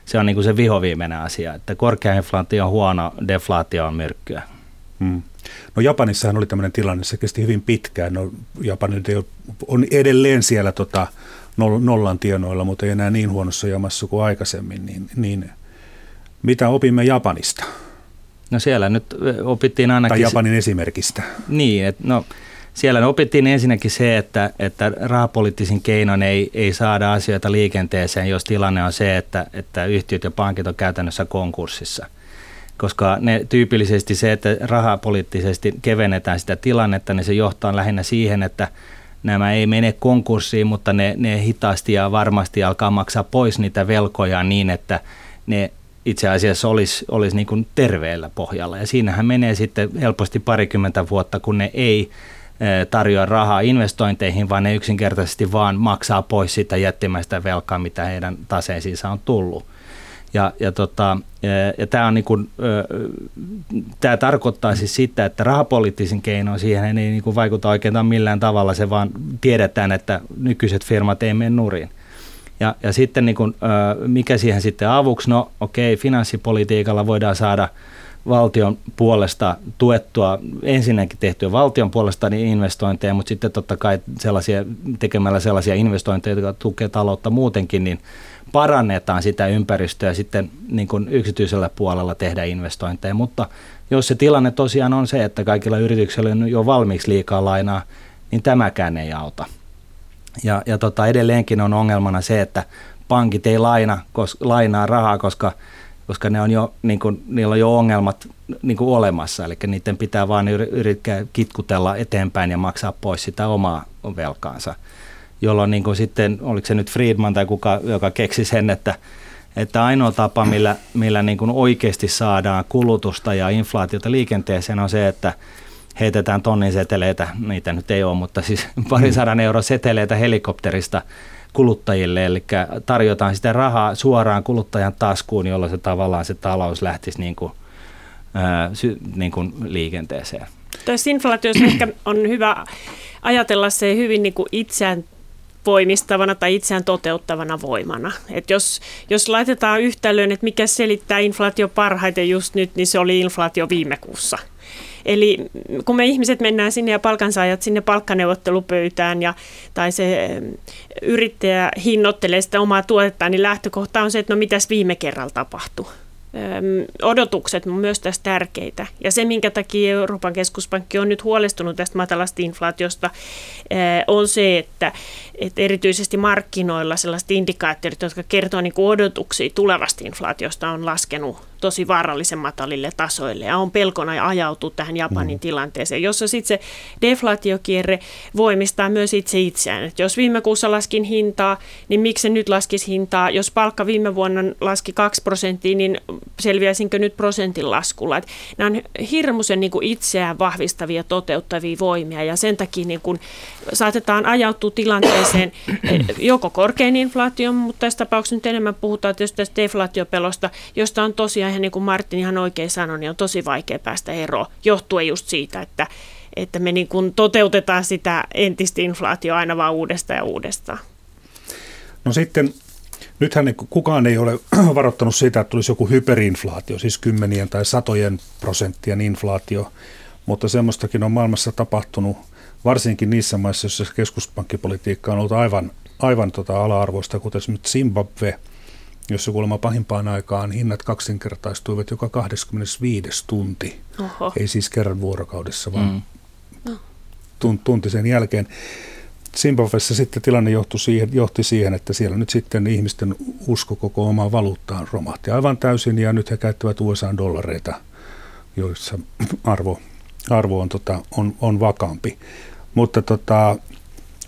se on niinku se vihoviimeinen asia, että korkea inflaatio on huono, deflaatio on myrkkyä. Hmm. No Japanissahan oli tämmöinen tilanne, se kesti hyvin pitkään. No, Japani on edelleen siellä tota nollan tienoilla, mutta ei enää niin huonossa jamassa kuin aikaisemmin. Niin, niin. Mitä opimme Japanista? No siellä nyt opittiin ainakin... Tai Japanin esimerkistä. Niin, että no... Siellä opittiin ensinnäkin se, että, että rahapoliittisin keinoin ei, ei saada asioita liikenteeseen, jos tilanne on se, että, että yhtiöt ja pankit on käytännössä konkurssissa. Koska ne tyypillisesti se, että rahapoliittisesti kevennetään sitä tilannetta, niin se johtaa lähinnä siihen, että nämä ei mene konkurssiin, mutta ne, ne hitaasti ja varmasti alkaa maksaa pois niitä velkoja niin, että ne itse asiassa olisi, olisi niin kuin terveellä pohjalla. Ja siinähän menee sitten helposti parikymmentä vuotta, kun ne ei... tarjoaa rahaa investointeihin, vaan ne yksinkertaisesti vaan maksaa pois sitä jättimäistä velkaa, mitä heidän taseisiinsa on tullut. Ja, ja, tota, ja tämä on niin kuin, tämä tarkoittaa siis sitä, että rahapoliittisin keinoin siihen ei niin kuin vaikuta oikein millään tavalla, se vaan tiedetään, että nykyiset firmat ei mene nurin. Ja, ja sitten niin kuin, mikä siihen sitten avuksi? No okei, finanssipolitiikalla voidaan saada valtion puolesta tuettua, ensinnäkin tehtyä valtion puolesta niin investointeja, mutta sitten totta kai sellaisia, tekemällä sellaisia investointeja, jotka tukee taloutta muutenkin, niin parannetaan sitä ympäristöä ja sitten niin kuin yksityisellä puolella tehdä investointeja. Mutta jos se tilanne tosiaan on se, että kaikilla yrityksillä on jo valmiiksi liikaa lainaa, niin tämäkään ei auta. Ja, ja tota, edelleenkin on ongelmana se, että pankit ei laina, kos, lainaa rahaa, koska koska ne on jo, niin kuin, niillä on jo ongelmat niin kuin olemassa, eli niiden pitää vaan yrittää kitkutella eteenpäin ja maksaa pois sitä omaa velkaansa, jolloin niin kuin sitten, oliko se nyt Friedman tai kuka, joka keksi sen, että, että ainoa tapa, millä, millä niin kuin oikeasti saadaan kulutusta ja inflaatiota liikenteeseen on se, että heitetään tonnin seteleitä, niitä nyt ei ole, mutta siis parisadan euro seteleitä helikopterista kuluttajille, eli tarjotaan sitä rahaa suoraan kuluttajan taskuun, jolloin se tavallaan se talous lähtisi niin kuin, ää, sy, niin kuin liikenteeseen. Tässä inflaatiossa ehkä on hyvä ajatella se hyvin niin kuin itseään voimistavana tai itseään toteuttavana voimana. Et jos, jos laitetaan yhtälöön, että mikä selittää inflaatio parhaiten just nyt, niin se oli inflaatio viime kuussa. Eli kun me ihmiset mennään sinne ja palkansaajat sinne palkkaneuvottelupöytään ja, tai se yrittäjä hinnoittelee sitä omaa tuotettaan, niin lähtökohta on se, että no mitäs viime kerralla tapahtui. Odotukset on myös tässä tärkeitä. Ja se, minkä takia Euroopan keskuspankki on nyt huolestunut tästä matalasta inflaatiosta, on se, että, että erityisesti markkinoilla sellaiset indikaattorit, jotka kertoo niin kuin odotuksia tulevasta inflaatiosta, on laskenut tosi vaarallisen matalille tasoille ja on pelkona ajautua tähän Japanin mm. tilanteeseen, jossa sitten se deflaatiokierre voimistaa myös itse itseään. Et jos viime kuussa laskin hintaa, niin miksi se nyt laskisi hintaa? Jos palkka viime vuonna laski kaksi prosenttia, niin selviäisinkö nyt prosentin laskulla? Et nämä on hirmuisen niin kuin itseään vahvistavia toteuttavia voimia ja sen takia niin kuin saatetaan ajautua tilanteeseen joko korkein inflaation, mutta tässä tapauksessa nyt enemmän puhutaan tietysti tästä deflaatiopelosta, josta on tosiaan ihan niin kuin Martin ihan oikein sanoi, niin on tosi vaikea päästä eroon, johtuen just siitä, että, että me niin kuin toteutetaan sitä entistä inflaatiota aina vaan uudestaan ja uudestaan. No sitten, nythän kukaan ei ole varoittanut siitä, että tulisi joku hyperinflaatio, siis kymmenien tai satojen prosenttien inflaatio, mutta semmoistakin on maailmassa tapahtunut, varsinkin niissä maissa, joissa keskuspankkipolitiikka on ollut aivan, aivan tota ala-arvoista, kuten nyt Zimbabwe, jossa kuulemma pahimpaan aikaan hinnat kaksinkertaistuivat joka kaksikymmentäviisi tunti. Oho. Ei siis kerran vuorokaudessa, vaan mm. tunti sen jälkeen. Zimbabwessa sitten tilanne johti siihen, johti siihen, että siellä nyt sitten ihmisten usko koko omaan valuuttaan romahti aivan täysin, ja nyt he käyttävät U S A-dollareita, joissa arvo, arvo on, tota, on, on vakaampi. Mutta tota,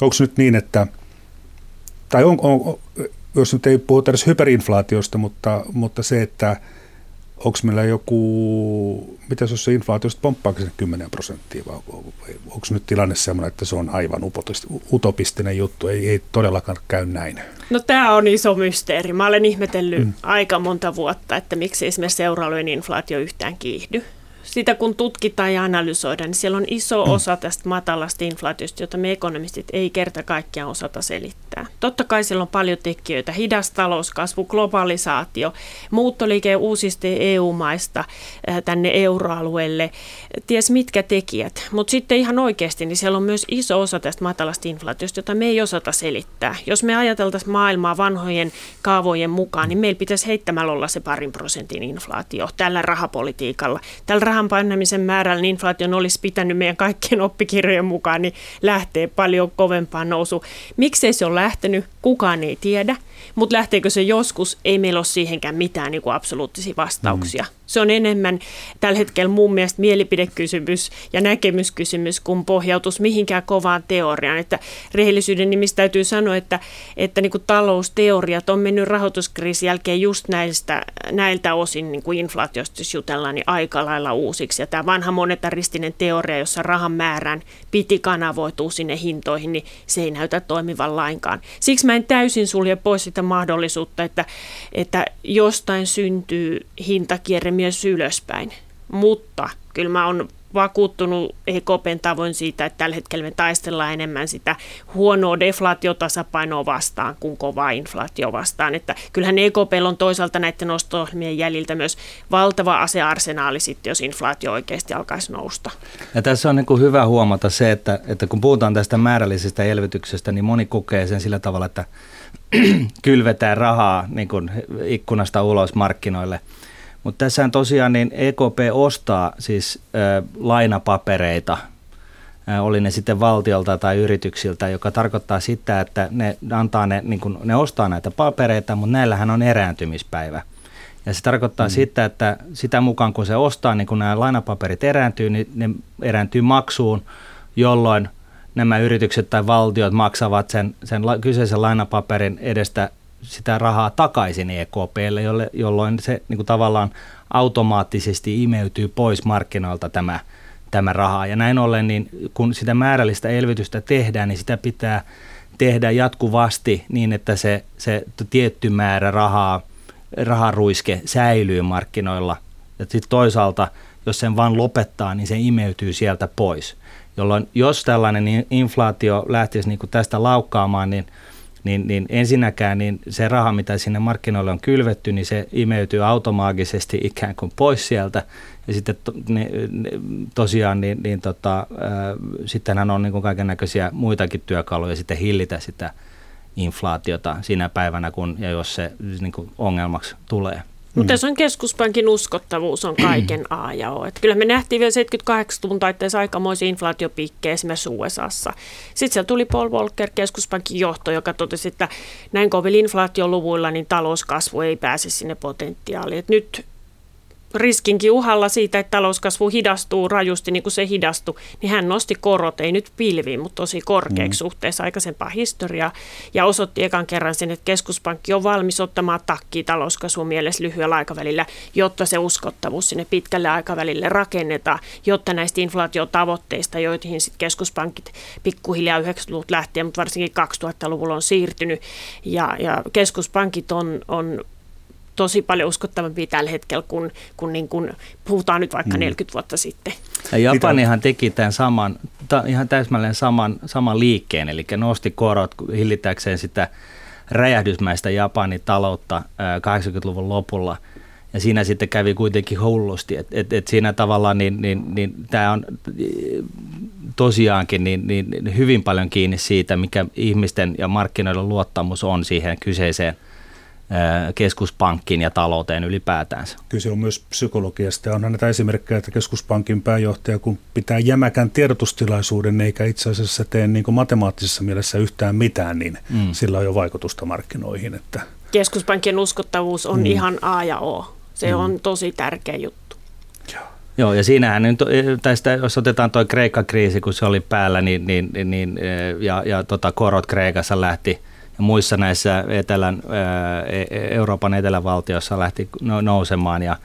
onko nyt niin, että... Tai on, on, jos nyt ei puhuta edes hyperinflaatiosta, mutta, mutta se, että onko meillä joku, mitä jos se inflaatiosta pomppaakin sen kymmenen prosenttia, vai onko nyt tilanne sellainen, että se on aivan utopistinen juttu, ei, ei todellakaan käy näin? No tämä on iso mysteeri. Mä olen ihmetellyt mm. aika monta vuotta, että miksi esimerkiksi euroalueen inflaatio yhtään kiihdy. Sitä kun tutkitaan ja analysoidaan, niin siellä on iso osa tästä matalasta inflaatiosta, jota me ekonomistit ei kerta kaikkiaan osata selittää. Totta kai siellä on paljon tekijöitä, hidas talouskasvu, globalisaatio, muuttoliike uusista E U-maista tänne euroalueelle, ties mitkä tekijät. Mutta sitten ihan oikeasti, niin siellä on myös iso osa tästä matalasta inflaatiosta, jota me ei osata selittää. Jos me ajateltaisiin maailmaa vanhojen kaavojen mukaan, niin meillä pitäisi heittämällä olla se parin prosentin inflaatio tällä rahapolitiikalla. Tällä rahan painamisen määrällä niin inflaation olisi pitänyt meidän kaikkien oppikirjojen mukaan niin lähtee paljon kovempaan nousuun. Miksei se ole lähtenyt? Kukaan ei tiedä, mutta lähteekö se joskus? Ei meillä ole siihenkään mitään niin kuin absoluuttisia vastauksia. Mm. Se on enemmän tällä hetkellä mun mielestä mielipidekysymys ja näkemyskysymys, kun pohjautus mihinkään kovaan teoriaan. Että rehellisyyden nimissä täytyy sanoa, että, että niin kuin talousteoriat on mennyt rahoituskriisin jälkeen just näistä, näiltä osin niin kuin inflaatiosta, jos jutellaan, niin aika lailla uusiksi. Ja tämä vanha monetaristinen teoria, jossa rahan määrän piti kanavoituu sinne hintoihin, niin se ei näytä toimivan lainkaan. Siksi mä en täysin sulje pois sitä mahdollisuutta, että, että jostain syntyy hintakierre myös ylöspäin, mutta kyllä mä oon vakuuttunut E K P:n tavoin siitä, että tällä hetkellä me taistellaan enemmän sitä huonoa deflaatiotasapainoa vastaan kuin kovaa inflaatio vastaan. Että kyllähän E K P:llä on toisaalta näiden osto-ohjelmien jäljiltä myös valtava asearsenaali sitten, jos inflaatio oikeasti alkaisi nousta. Ja tässä on niin kuin hyvä huomata se, että, että kun puhutaan tästä määrällisestä elvytyksestä, niin moni kokee sen sillä tavalla, että kylvetään rahaa niin kuin ikkunasta ulos markkinoille. Mutta tässä tosiaan niin E K P ostaa siis ä, lainapapereita, ä, oli ne sitten valtiolta tai yrityksiltä, joka tarkoittaa sitä, että ne, antaa ne, niin kun, ne ostaa näitä papereita, mutta näillähän on erääntymispäivä. Ja se tarkoittaa mm. sitä, että sitä mukaan kun se ostaa, niin kun nämä lainapaperit erääntyy, niin ne erääntyy maksuun, jolloin nämä yritykset tai valtiot maksavat sen, sen kyseisen lainapaperin edestä sitä rahaa takaisin E K P:lle, jolle, jolloin se niin kuin tavallaan automaattisesti imeytyy pois markkinoilta tämä, tämä raha. Ja näin ollen, niin kun sitä määrällistä elvytystä tehdään, niin sitä pitää tehdä jatkuvasti niin, että se, se tietty määrä rahaa, raharuiske säilyy markkinoilla. Ja sitten toisaalta, jos sen vaan lopettaa, niin se imeytyy sieltä pois. Jolloin jos tällainen inflaatio lähtisi niin kuin tästä laukkaamaan, niin niin, niin ensinnäkään niin se raha, mitä sinne markkinoille on kylvetty, niin se imeytyy automaagisesti ikään kuin pois sieltä. Ja sitten to, ne, ne, tosiaan niin, niin tota, äh, sittenhän on niin kaikennäköisiä muitakin työkaluja sitten hillitä sitä inflaatiota sinä päivänä, kun ja jos se niin kuin ongelmaksi tulee. Mutta jos on keskuspankin uskottavuus on kaiken A ja O. Et kyllä me nähtiin vielä seitsemänkymmentäkahdeksan taitteessa aikamoisia inflaatiopiikkejä esimerkiksi U S A:ssa. Sitten siellä tuli Paul Volcker, keskuspankin johto, joka totesi, että näin kovilla inflaatioluvuilla niin talouskasvu ei pääse sinne potentiaaliin. Et nyt riskinkin uhalla siitä, että talouskasvu hidastuu rajusti niin kuin se hidastui, niin hän nosti korot, ei nyt pilviin, mutta tosi korkeaksi mm. suhteessa aikaisempaa historiaa ja osoitti ekan kerran sen, että keskuspankki on valmis ottamaan takkia talouskasvun mielessä lyhyellä aikavälillä, jotta se uskottavuus sinne pitkälle aikavälille rakennetaan, jotta näistä inflaatiotavoitteista, joihin sitten keskuspankit pikkuhiljaa yhdeksänkymmentäluvulta lähtien, mutta varsinkin kaksituhattaluvulla on siirtynyt ja, ja keskuspankit on, on tosi paljon uskottavampia tällä hetkellä, kun, kun, niin kun puhutaan nyt vaikka neljäkymmentä vuotta sitten. Ja Japanihan teki tämän saman, ihan täsmälleen saman, saman liikkeen, eli nosti korot hillitäkseen sitä räjähdysmäistä Japanin taloutta kahdeksankymmentäluvun lopulla. Ja siinä sitten kävi kuitenkin hullusti, että et, et siinä tavallaan niin, niin, niin, tämä on tosiaankin niin, niin hyvin paljon kiinni siitä, mikä ihmisten ja markkinoiden luottamus on siihen kyseiseen keskuspankkiin ja talouteen ylipäätänsä. Kyllä se on myös psykologiasta. Onhan näitä esimerkkejä, että keskuspankin pääjohtaja, kun pitää jämäkän tiedotustilaisuuden, eikä itse asiassa tee niin kuin matemaattisessa mielessä yhtään mitään, niin mm. sillä on jo vaikutusta markkinoihin. Että keskuspankin uskottavuus on mm. ihan A ja O. Se mm. on tosi tärkeä juttu. Joo, Joo ja siinähän nyt, tästä, jos otetaan tuo Kreikka-kriisi, kun se oli päällä, niin, niin, niin, ja, ja tota, korot Kreikassa lähti, ja muissa näissä etelän, Euroopan etelävaltioissa lähti nousemaan ja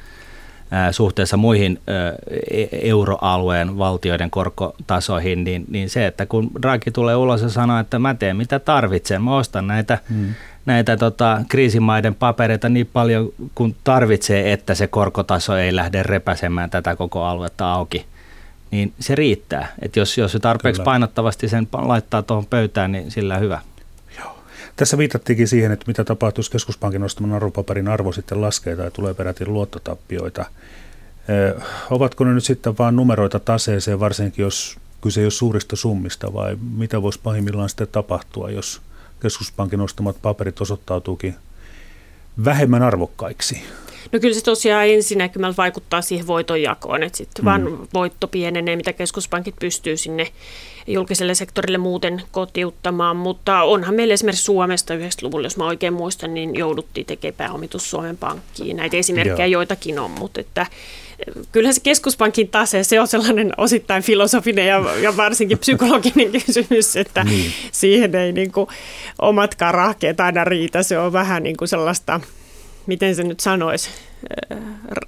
suhteessa muihin euroalueen valtioiden korkotasoihin, niin, niin se, että kun Draghi tulee ulos ja sanoo, että mä teen mitä tarvitsen, mä ostan näitä, hmm. näitä tota, kriisimaiden papereita niin paljon kuin tarvitsee, että se korkotaso ei lähde repäsemään tätä koko aluetta auki. Niin se riittää, että jos, jos tarpeeksi Kyllä. painottavasti sen laittaa tuohon pöytään, niin sillä hyvä. Tässä viitattiinkin siihen, että mitä tapahtuu, jos keskuspankin ostaman arvopaperin arvo sitten laskee tai tulee peräti luottotappioita. Ö, ovatko ne nyt sitten vaan numeroita taseeseen, varsinkin jos kyse ei ole suurista summista, vai mitä voisi pahimmillaan sitten tapahtua, jos keskuspankin ostamat paperit osoittautuukin vähemmän arvokkaiksi? No kyllä se tosiaan ensinäkymältä vaikuttaa siihen voitonjakoon, että sitten mm. vaan voitto pienenee, mitä keskuspankit pystyy sinne julkiselle sektorille muuten kotiuttamaan, mutta onhan meillä esimerkiksi Suomesta yhdeksänkymmentäluvulla, jos mä oikein muistan, niin jouduttiin tekemään pääomitus Suomen Pankkiin. Näitä esimerkkejä Joo. joitakin on, mutta että kyllähän se keskuspankin tase, se on sellainen osittain filosofinen ja, ja varsinkin psykologinen kysymys, että niin. siihen ei niin kuin omatkaan rahkeet aina riitä, se on vähän niin kuin sellaista, miten se nyt sanoisi,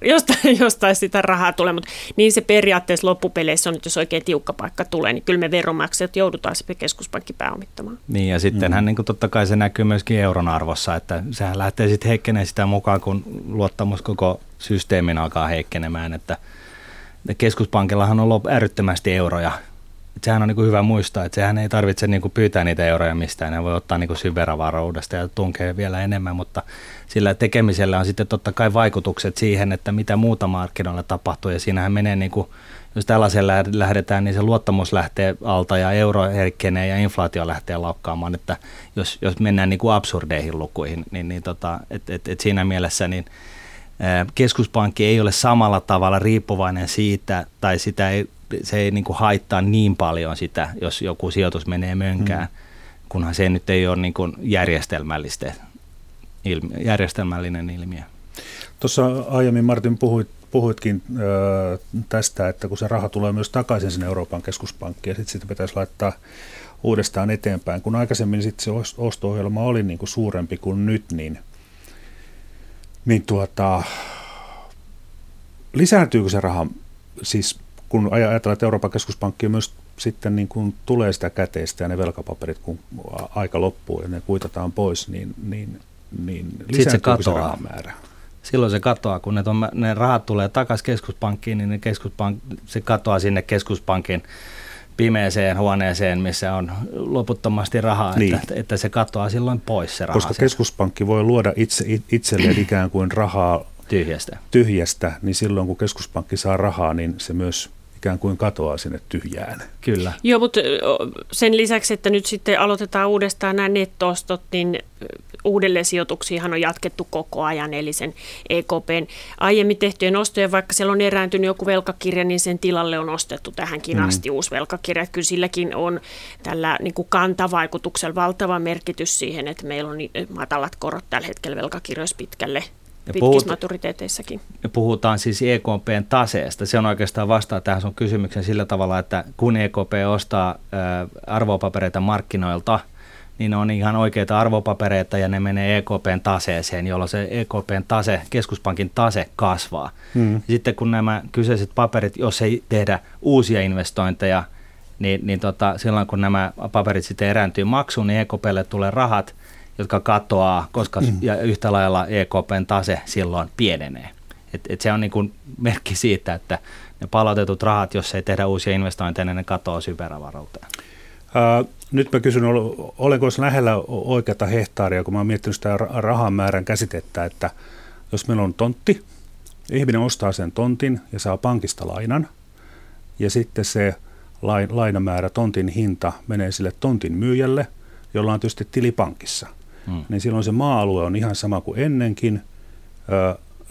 jostain, jostain sitä rahaa tulee, mutta niin se periaatteessa loppupeleissä on, että jos oikein tiukka paikka tulee, niin kyllä me veronmaksajat joudutaan se keskuspankki pääomittamaan. Niin ja sittenhän mm. niin totta kai se näkyy myöskin euron arvossa, että sehän lähtee sitten heikkeneen sitä mukaan, kun luottamus koko systeemin alkaa heikkenemään, että keskuspankillahan on äärettömästi euroja. Et sehän on niin kuin hyvä muistaa, että sehän ei tarvitse niin kuin pyytää niitä euroja mistään, ne voi ottaa niin kuin syveravaruudesta ja tunkea vielä enemmän, mutta sillä tekemisellä on sitten totta kai vaikutukset siihen, että mitä muuta markkinoilla tapahtuu ja siinähän menee, niin kuin, jos tällaisen lähdetään, niin se luottamus lähtee alta ja euro herkkenee ja inflaatio lähtee laukkaamaan, että jos, jos mennään niin kuin absurdeihin lukuihin, niin, niin tota, et, et, et siinä mielessä niin keskuspankki ei ole samalla tavalla riippuvainen siitä tai sitä ei se ei niin kuin haittaa niin paljon sitä, jos joku sijoitus menee mönkään, hmm. kunhan se nyt ei ole niin kuin järjestelmällistä, ilmiö, järjestelmällinen ilmiö. Tuossa aiemmin Martin puhuit, puhuitkin ö, tästä, että kun se raha tulee myös takaisin sinne Euroopan keskuspankkiin ja sitten sitä pitäisi laittaa uudestaan eteenpäin. Kun aikaisemmin sitten se osto-ohjelma oli niin kuin suurempi kuin nyt, niin, niin tuota, lisääntyykö se raha siis kun ajatellaan, että Euroopan keskuspankki myös sitten niin kun tulee sitä käteistä ja ne velkapaperit, kun aika loppuu ja ne kuitataan pois, niin, niin, niin lisääntyykö se rahamäärä? Silloin se katoaa. Kun ne, ton, ne rahat tulee takaisin keskuspankkiin, niin ne keskuspank, se katoaa sinne keskuspankin pimeeseen huoneeseen, missä on loputtomasti rahaa, niin. että, että se katoaa silloin pois se raha. Koska keskuspankki voi luoda itse, itselleen ikään kuin rahaa tyhjästä. tyhjästä, niin silloin kun keskuspankki saa rahaa, niin se myös ikään kuin katoaa sinne tyhjään. Kyllä. Joo, mutta sen lisäksi, että nyt sitten aloitetaan uudestaan nämä netto-ostot, niin uudelleen sijoituksiinhan on jatkettu koko ajan, eli sen E K P:n aiemmin tehtyjen ostojen, vaikka siellä on erääntynyt joku velkakirja, niin sen tilalle on ostettu tähänkin mm. asti uusi velkakirja. Kyllä silläkin on tällä niin kuin kantavaikutuksella valtava merkitys siihen, että meillä on matalat korot tällä hetkellä velkakirjoissa pitkälle. Ja puhut, puhutaan siis E K P:n taseesta. Se on oikeastaan vastaa tähän sun kysymykseen sillä tavalla, että kun E K P ostaa arvopapereita markkinoilta, niin ne on ihan oikeita arvopapereita ja ne menee E K P:n taseeseen, jolloin se E K P:n tase, keskuspankin tase kasvaa. Mm. Sitten kun nämä kyseiset paperit, jos ei tehdä uusia investointeja, niin, niin tota, silloin kun nämä paperit sitten erääntyy maksuun, niin E K P:lle tulee rahat, jotka katoaa, koska mm. ja yhtä lailla E K P:n tase silloin pienenee. Et, et se on niin kuin merkki siitä, että ne palautetut rahat, jos ei tehdä uusia investointeja, niin ne katoaa syperavaruuteen. Äh, nyt mä kysyn, olenko lähellä oikeata hehtaaria, kun mä oon miettinyt sitä rahan määrän käsitettä, että jos meillä on tontti, ihminen ostaa sen tontin ja saa pankista lainan, ja sitten se lain, lainamäärä, tontin hinta menee sille tontin myyjälle, jolla on tietysti tilipankissa. Hmm. Niin silloin se maa-alue on ihan sama kuin ennenkin,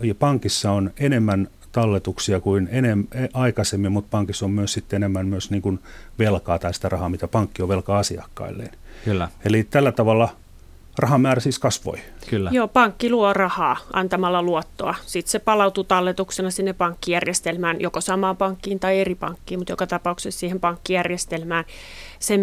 ja pankissa on enemmän talletuksia kuin enem, aikaisemmin, mutta pankissa on myös sitten enemmän myös niin kuin velkaa tai sitä rahaa, mitä pankki on velkaa asiakkailleen. Kyllä. Eli tällä tavalla rahamäärä siis kasvoi. Kyllä. Joo, pankki luo rahaa antamalla luottoa. Sitten se palautuu talletuksena sinne pankkijärjestelmään, joko samaan pankkiin tai eri pankkiin, mutta joka tapauksessa siihen pankkijärjestelmään. Se,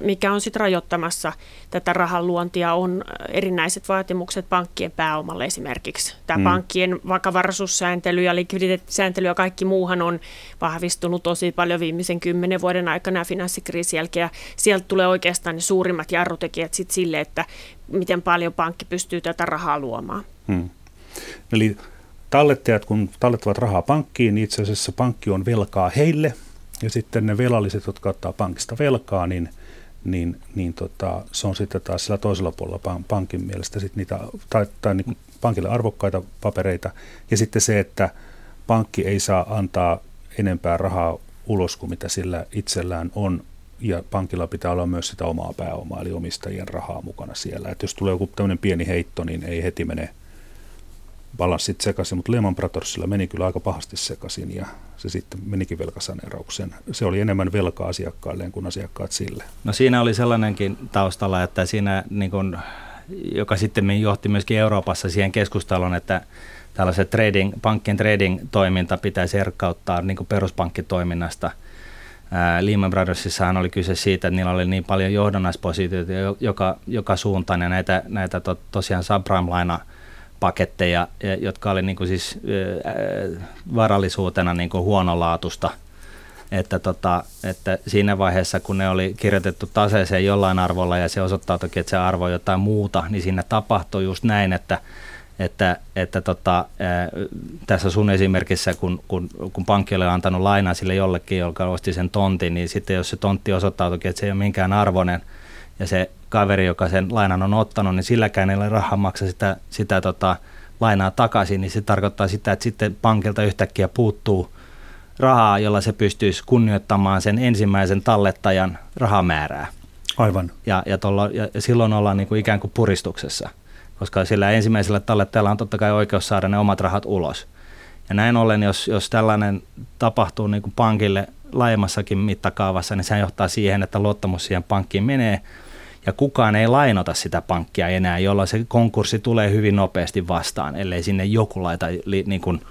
mikä on sitten rajoittamassa tätä rahan luontia, on erinäiset vaatimukset pankkien pääomalle esimerkiksi. Tämä mm. pankkien vakavaraisuussääntely ja likviditeettisääntely ja kaikki muuhan on vahvistunut tosi paljon viimeisen kymmenen vuoden aikana finanssikriisin jälkeen. Ja sieltä tulee oikeastaan ne suurimmat jarrutekijät sit sille, että miten paljon pankki pystyy tätä rahaa luomaan. Hmm. Eli tallettajat, kun tallettavat rahaa pankkiin, niin itse asiassa pankki on velkaa heille. Ja sitten ne velalliset, jotka ottaa pankista velkaa, niin, niin, niin tota, se on sitten taas sillä toisella puolella pankin mielestä sit niitä, tai, tai niin pankille arvokkaita papereita. Ja sitten se, että pankki ei saa antaa enempää rahaa ulos kuin mitä sillä itsellään on. Ja pankilla pitää olla myös sitä omaa pääomaa, eli omistajien rahaa mukana siellä. Et jos tulee joku tämmöinen pieni heitto, niin ei heti mene balanssit sekaisin, mutta Lehman Brothersilla meni kyllä aika pahasti sekaisin ja se sitten menikin velkasaneeraukseen. Se oli enemmän velkaa asiakkailleen kuin asiakkaat sille. No siinä oli sellainenkin taustalla, että siinä, niin kun, joka sitten johti myöskin Euroopassa siihen keskusteluun, että tällaiset trading, pankkien trading-toiminta pitäisi erkauttaa niin peruspankkitoiminnasta. Ää, Lehman Brothersissahan oli kyse siitä, että niillä oli niin paljon johdonnaispositioita joka, joka suuntaan ja näitä, näitä to, tosiaan subprime-laina paketteja, jotka oli niin kuin siis varallisuutena niin kuin huonolaatusta, että, tota, että siinä vaiheessa, kun ne oli kirjoitettu taseeseen jollain arvolla ja se osoittaa toki, että se arvo on jotain muuta, niin siinä tapahtui just näin, että, että, että tota, tässä sun esimerkissä, kun, kun, kun pankki oli antanut lainaa sille jollekin, joka osti sen tontin, niin sitten jos se tontti osoittaa toki, että se ei ole minkään arvoinen, ja se kaveri, joka sen lainan on ottanut, niin silläkään ei ole rahaa maksaa sitä, sitä tota, lainaa takaisin, niin se tarkoittaa sitä, että sitten pankilta yhtäkkiä puuttuu rahaa, jolla se pystyisi kunnioittamaan sen ensimmäisen tallettajan rahamäärää. Aivan. Ja, ja, tollo, ja silloin ollaan niin kuin ikään kuin puristuksessa, koska sillä ensimmäisellä tallettajalla on totta kai oikeus saada ne omat rahat ulos. Ja näin ollen, jos, jos tällainen tapahtuu niin kuin pankille laajemmassakin mittakaavassa, niin se johtaa siihen, että luottamus siihen pankkiin menee, ja kukaan ei lainota sitä pankkia enää, jolloin se konkurssi tulee hyvin nopeasti vastaan, ellei sinne joku laita, li, niin kuin,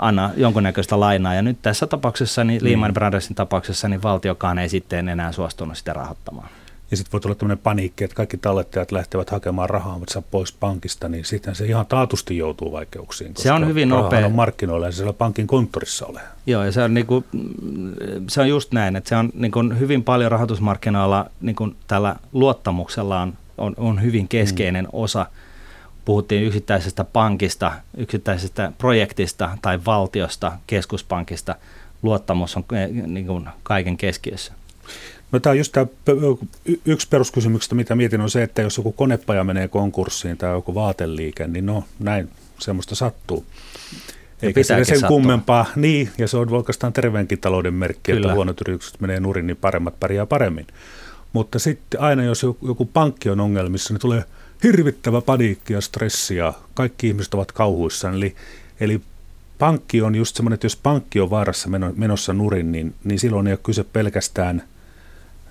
anna jonkunnäköistä lainaa. Ja nyt tässä tapauksessa, niin Lehman Brothersin tapauksessa, niin valtiokaan ei sitten enää suostunut sitä rahoittamaan. Ja sitten voi tulla tämmöinen paniikki, että kaikki tallettajat lähtevät hakemaan rahaa mutta pois pankista, niin sitten se ihan taatusti joutuu vaikeuksiin, koska se on hyvin nopea. On markkinoilla ja se siellä pankin konttorissa ole. Joo, ja se on, niinku, se on just näin, että se on niinku hyvin paljon rahoitusmarkkinoilla, niinku tällä luottamuksella on, on, on hyvin keskeinen hmm. osa. Puhuttiin yksittäisestä pankista, yksittäisestä projektista tai valtiosta, keskuspankista. Luottamus on niinku kaiken keskiössä. No tämä on just tämä yksi peruskysymyksistä, mitä mietin, on se, että jos joku konepaja menee konkurssiin tai joku vaateliike, niin no näin semmoista sattuu. Eikä se sen sattua. Kummempaa. Niin, ja se on oikeastaan terveenkin talouden merkki, Kyllä. että huonot yritykset menee nurin, niin paremmat pärjää paremmin. Mutta sitten aina, jos joku pankki on ongelmissa, niin tulee hirvittävä paniikki ja stressi ja kaikki ihmiset ovat kauhuissaan. Eli, eli pankki on just semmoinen, että jos pankki on vaarassa menossa nurin, niin, niin silloin ei ole kyse pelkästään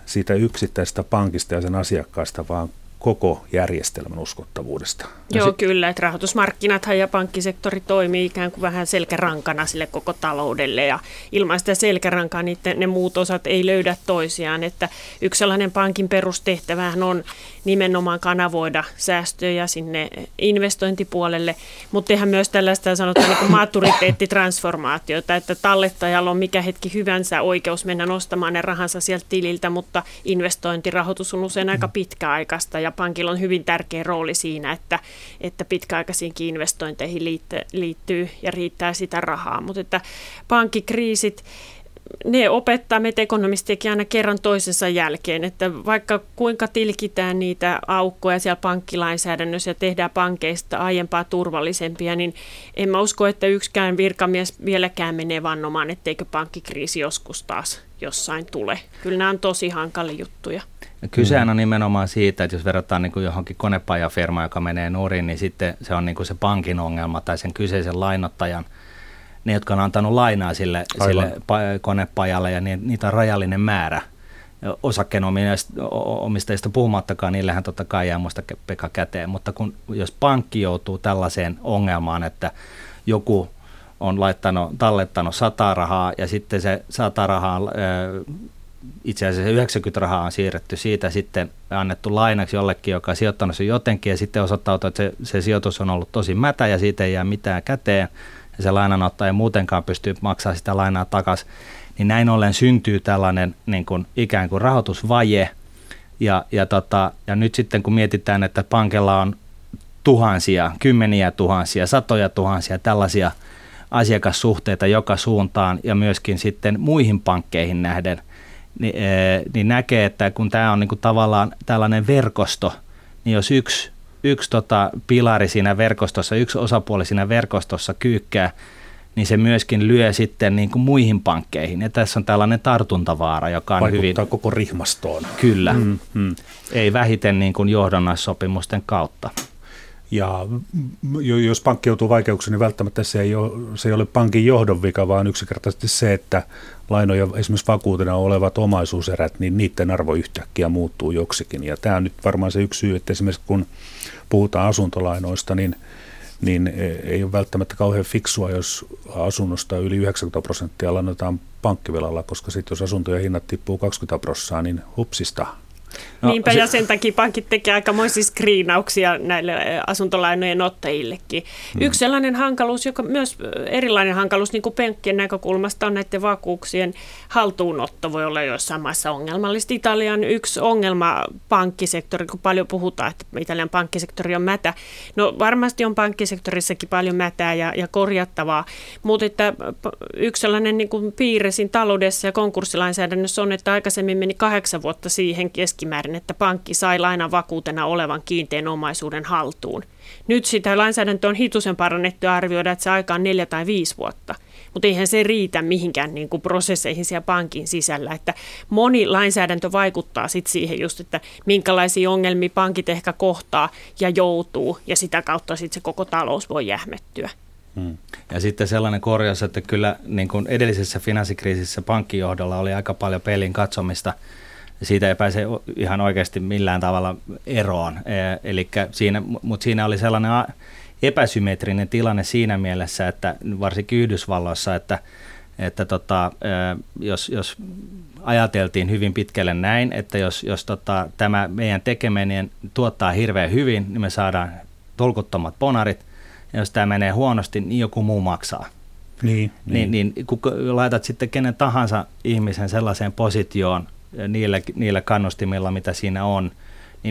siitä yksittäisestä pankista ja sen asiakkaasta, vaan koko järjestelmän uskottavuudesta. Joo, sit... kyllä, että rahoitusmarkkinathan ja pankkisektori toimii ikään kuin vähän selkärankana sille koko taloudelle, ja ilman sitä selkärankaa niiden, ne muut osat ei löydä toisiaan, että yksi sellainen pankin perustehtävähän on nimenomaan kanavoida säästöjä sinne investointipuolelle, mutta eihän myös tällaista sanotaan niin kuin maturiteettitransformaatiota, että tallettajalla on mikä hetki hyvänsä oikeus mennä nostamaan ne rahansa sieltä tililtä, mutta investointirahoitus on usein aika pitkäaikaista, ja pankilla on hyvin tärkeä rooli siinä, että, että pitkäaikaisiinkin investointeihin liittyy ja riittää sitä rahaa, mutta että pankkikriisit, ne opettaa meitä ekonomistiakin aina kerran toisensa jälkeen, että vaikka kuinka tilkitään niitä aukkoja siellä pankkilainsäädännössä ja tehdään pankeista aiempaa turvallisempia, niin en mä usko, että yksikään virkamies vieläkään menee vannomaan, etteikö pankkikriisi joskus taas jossain tule. Kyllä nämä on tosi hankalia juttuja. Kysehän on nimenomaan siitä, että jos verrataan niin kuin johonkin konepajafirmaan, joka menee nurin, niin sitten se on niin kuin se pankin ongelma tai sen kyseisen lainottajan. Ne, jotka on antanut lainaa sille, sille konepajalle, ja niitä on rajallinen määrä. Osakkeenomistajista puhumattakaan, niillähän totta kai jää musta peka käteen. Mutta kun, jos pankki joutuu tällaiseen ongelmaan, että joku on laittanut, tallettanut sata rahaa, ja sitten se sata rahaa, itse asiassa yhdeksänkymmentä rahaa on siirretty siitä sitten annettu lainaksi jollekin, joka on sijoittanut sen jotenkin, ja sitten osoittautuu, että se, se sijoitus on ollut tosi mätä, ja siitä ei jää mitään käteen. Ja se lainanottaja ei muutenkaan pysty maksamaan sitä lainaa takaisin, niin näin ollen syntyy tällainen niin kuin, ikään kuin rahoitusvaje. Ja, ja, tota, ja nyt sitten kun mietitään, että pankilla on tuhansia, kymmeniä tuhansia, satoja tuhansia tällaisia asiakassuhteita joka suuntaan ja myöskin sitten muihin pankkeihin nähden, niin, niin näkee, että kun tämä on niin kuin, tavallaan tällainen verkosto, niin jos yksi yksi tota, pilari siinä verkostossa, yksi osapuoli siinä verkostossa kyykkää, niin se myöskin lyö sitten niin kuin muihin pankkeihin. Ja tässä on tällainen tartuntavaara, joka on vaikuttaa hyvin... Vaikuttaa koko rihmastoon. Kyllä. Mm-hmm. Ei vähiten niin kuin johdonnaissopimusten kautta. Ja jos pankki joutuu vaikeuksiin, niin välttämättä se ei ole, se ei ole pankin johdon vika, vaan yksinkertaisesti se, että lainoja esimerkiksi vakuutena olevat omaisuuserät, niin niiden arvo yhtäkkiä muuttuu joksikin. Ja tämä on nyt varmaan se yksi syy, että esimerkiksi kun puhutaan asuntolainoista, niin, niin ei ole välttämättä kauhean fiksua, jos asunnosta yli yhdeksänkymmentä prosenttia lainotaan pankkivelalla, koska sitten jos asuntojen hinnat tippuu kaksikymmentä prosenttia, niin hupsista. No, niinpä, se, ja sen takia pankit tekevät aikamoisia skriinauksia näille asuntolainojen ottajillekin. Mm. Yksi sellainen hankaluus, joka myös erilainen hankaluus niin kuin penkkien näkökulmasta on näiden vakuuksien haltuunotto voi olla joissain maissa ongelmallista. Italian yksi ongelma pankkisektori, kun paljon puhutaan, että Italian pankkisektori on mätä. No varmasti on pankkisektorissakin paljon mätää ja, ja korjattavaa, mutta että yksi sellainen niin kuin piirre siinä taloudessa ja konkurssilainsäädännössä on, että aikaisemmin meni kahdeksan vuotta siihen kesken, että pankki sai lainan vakuutena olevan kiinteän omaisuuden haltuun. Nyt sitä lainsäädäntöä on hitusen parannettu arvioida, että se aika on neljä tai viisi vuotta. Mutta eihän se riitä mihinkään niin kuin prosesseihin siellä pankin sisällä. Että moni lainsäädäntö vaikuttaa sit siihen just, että minkälaisia ongelmia pankit ehkä kohtaa ja joutuu, ja sitä kautta sit se koko talous voi jähmettyä. Hmm. Ja sitten sellainen korjaus, että kyllä niin kuin edellisessä finanssikriisissä pankkijohdolla oli aika paljon peilin katsomista. Siitä ei pääse ihan oikeasti millään tavalla eroon, elikkä siinä, mutta siinä oli sellainen epäsymmetrinen tilanne siinä mielessä, että varsinkin Yhdysvalloissa, että, että tota, jos, jos ajateltiin hyvin pitkälle näin, että jos, jos tota, tämä meidän tekeminen tuottaa hirveän hyvin, niin me saadaan tolkuttomat bonarit, ja jos tämä menee huonosti, niin joku muu maksaa. Niin, niin. Niin, niin, kun laitat sitten kenen tahansa ihmisen sellaiseen positioon, niillä, niillä kannustimilla, mitä siinä on,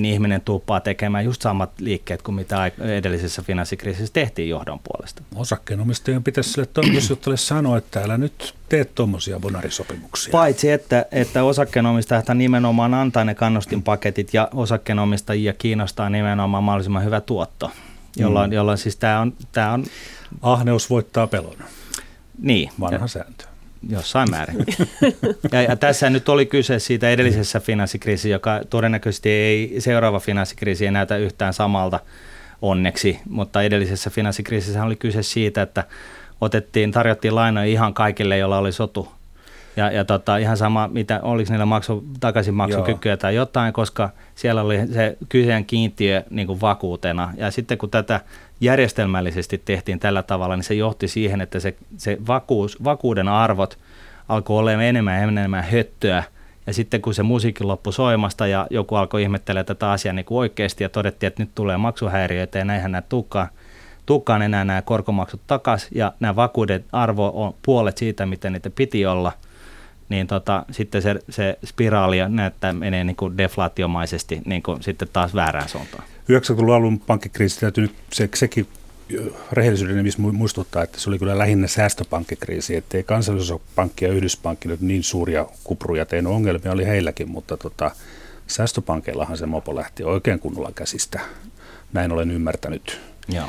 niin ihminen tuuppaa tekemään just samat liikkeet kuin mitä edellisessä finanssikriisissä tehtiin johdon puolesta. Osakkeenomistajien pitäisi sille toimitusjohtajalle sanoa, että älä nyt tee tuommoisia bonarisopimuksia. Paitsi, että, että osakkeenomistajat nimenomaan antaa ne kannustinpaketit ja osakkeenomistajia kiinnostaa nimenomaan mahdollisimman hyvä tuotto, jolloin, mm. jolloin siis tämä on, tämä on... Ahneus voittaa pelon. Niin. Vanha sääntö. Jossain määrin. Ja, ja tässä nyt oli kyse siitä edellisessä finanssikriisissä, joka todennäköisesti ei, seuraava finanssikriisi ei näytä yhtään samalta onneksi, mutta edellisessä finanssikriisissä oli kyse siitä, että otettiin, tarjottiin lainoja ihan kaikille, joilla oli sotu. Ja, ja tota, ihan sama, mitä, oliko niillä maksu, takaisinmaksukykyä Joo. tai jotain, koska siellä oli se kyseinen kiintiö niin kuin vakuutena. Ja sitten kun tätä järjestelmällisesti tehtiin tällä tavalla, niin se johti siihen, että se, se vakuus, vakuuden arvot alkoi olemaan enemmän ja enemmän höttöä. Ja sitten kun se musiikin loppui soimasta ja joku alkoi ihmettelemään tätä asiaa niin kuin oikeasti ja todettiin, että nyt tulee maksuhäiriöitä ja näinhän nämä tukkaan. Tukkaan enää nämä korkomaksut takaisin ja nämä vakuuden arvo on puolet siitä, miten niitä piti olla. Niin tota, sitten se, se spiraali näyttää menee niin kuin deflaatiomaisesti niin kuin sitten taas väärään suuntaan. yhdeksänkymmentäluvun alun pankkikriisi täytyy nyt se, sekin rehellisyyden nimissä muistuttaa, että se oli kyllä lähinnä säästöpankkikriisi, ettei kansallisuuspankki ja yhdyspankki nyt niin suuria kupruja tehnyt, ongelmia oli heilläkin, mutta tota, säästöpankeillahan se mopo lähti oikein kunnolla käsistä, näin olen ymmärtänyt. Joo.